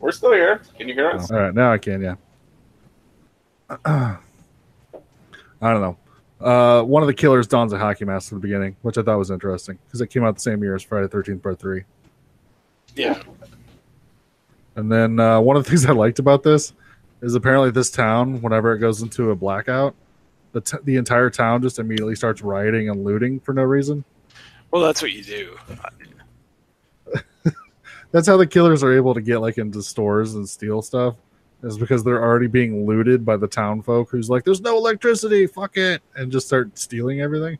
We're still here. Can you hear us? Oh, all right, now I can, yeah. I don't know. Uh, one of the killers dons a hockey mask at the beginning, which I thought was interesting because it came out the same year as Friday the thirteenth Part three. Yeah. And then uh, one of the things I liked about this is apparently this town, whenever it goes into a blackout, the t- the entire town just immediately starts rioting and looting for no reason. Well, that's what you do. That's how the killers are able to get like into stores and steal stuff. Is because they're already being looted by the town folk who's like, there's no electricity, fuck it, and just start stealing everything.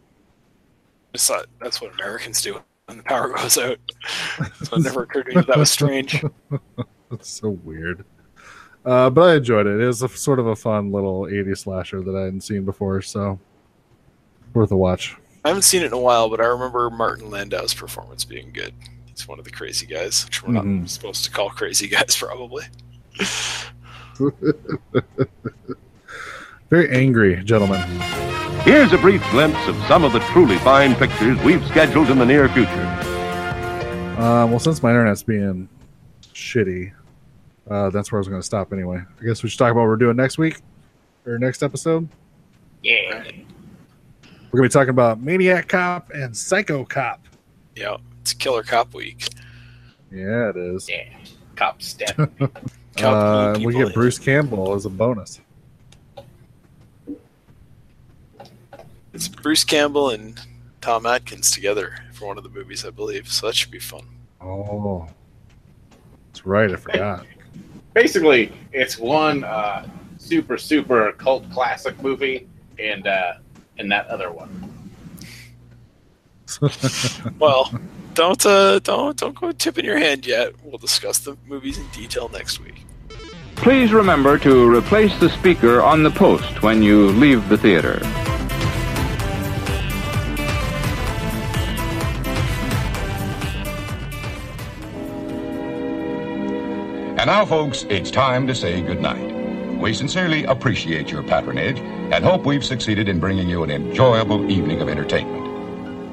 That's what Americans do when the power goes out. So it never occurred to me that that was strange. That's so weird. Uh, but I enjoyed it. It was a, sort of a fun little eighties slasher that I hadn't seen before, so worth a watch. I haven't seen it in a while, but I remember Martin Landau's performance being good. He's one of the crazy guys, which we're mm-hmm. not supposed to call crazy guys, probably. Very angry, gentlemen. Here's a brief glimpse of some of the truly fine pictures we've scheduled in the near future. Uh, well, since my internet's being shitty, uh, that's where I was going to stop anyway. I guess we should talk about what we're doing next week or next episode. Yeah. We're going to be talking about Maniac Cop and Psycho Cop. Yeah, it's Killer Cop Week. Yeah, it is. Yeah, Cop Step. Uh, we get Bruce Campbell as a bonus. It's Bruce Campbell and Tom Atkins together for one of the movies, I believe. So that should be fun. Oh, that's right. I forgot. Basically, it's one uh, super, super cult classic movie and uh, and that other one. Well, don't uh, don't don't go tipping your hand yet. We'll discuss the movies in detail next week. Please remember to replace the speaker on the post when you leave the theater. And now, folks, it's time to say goodnight. We sincerely appreciate your patronage and hope we've succeeded in bringing you an enjoyable evening of entertainment.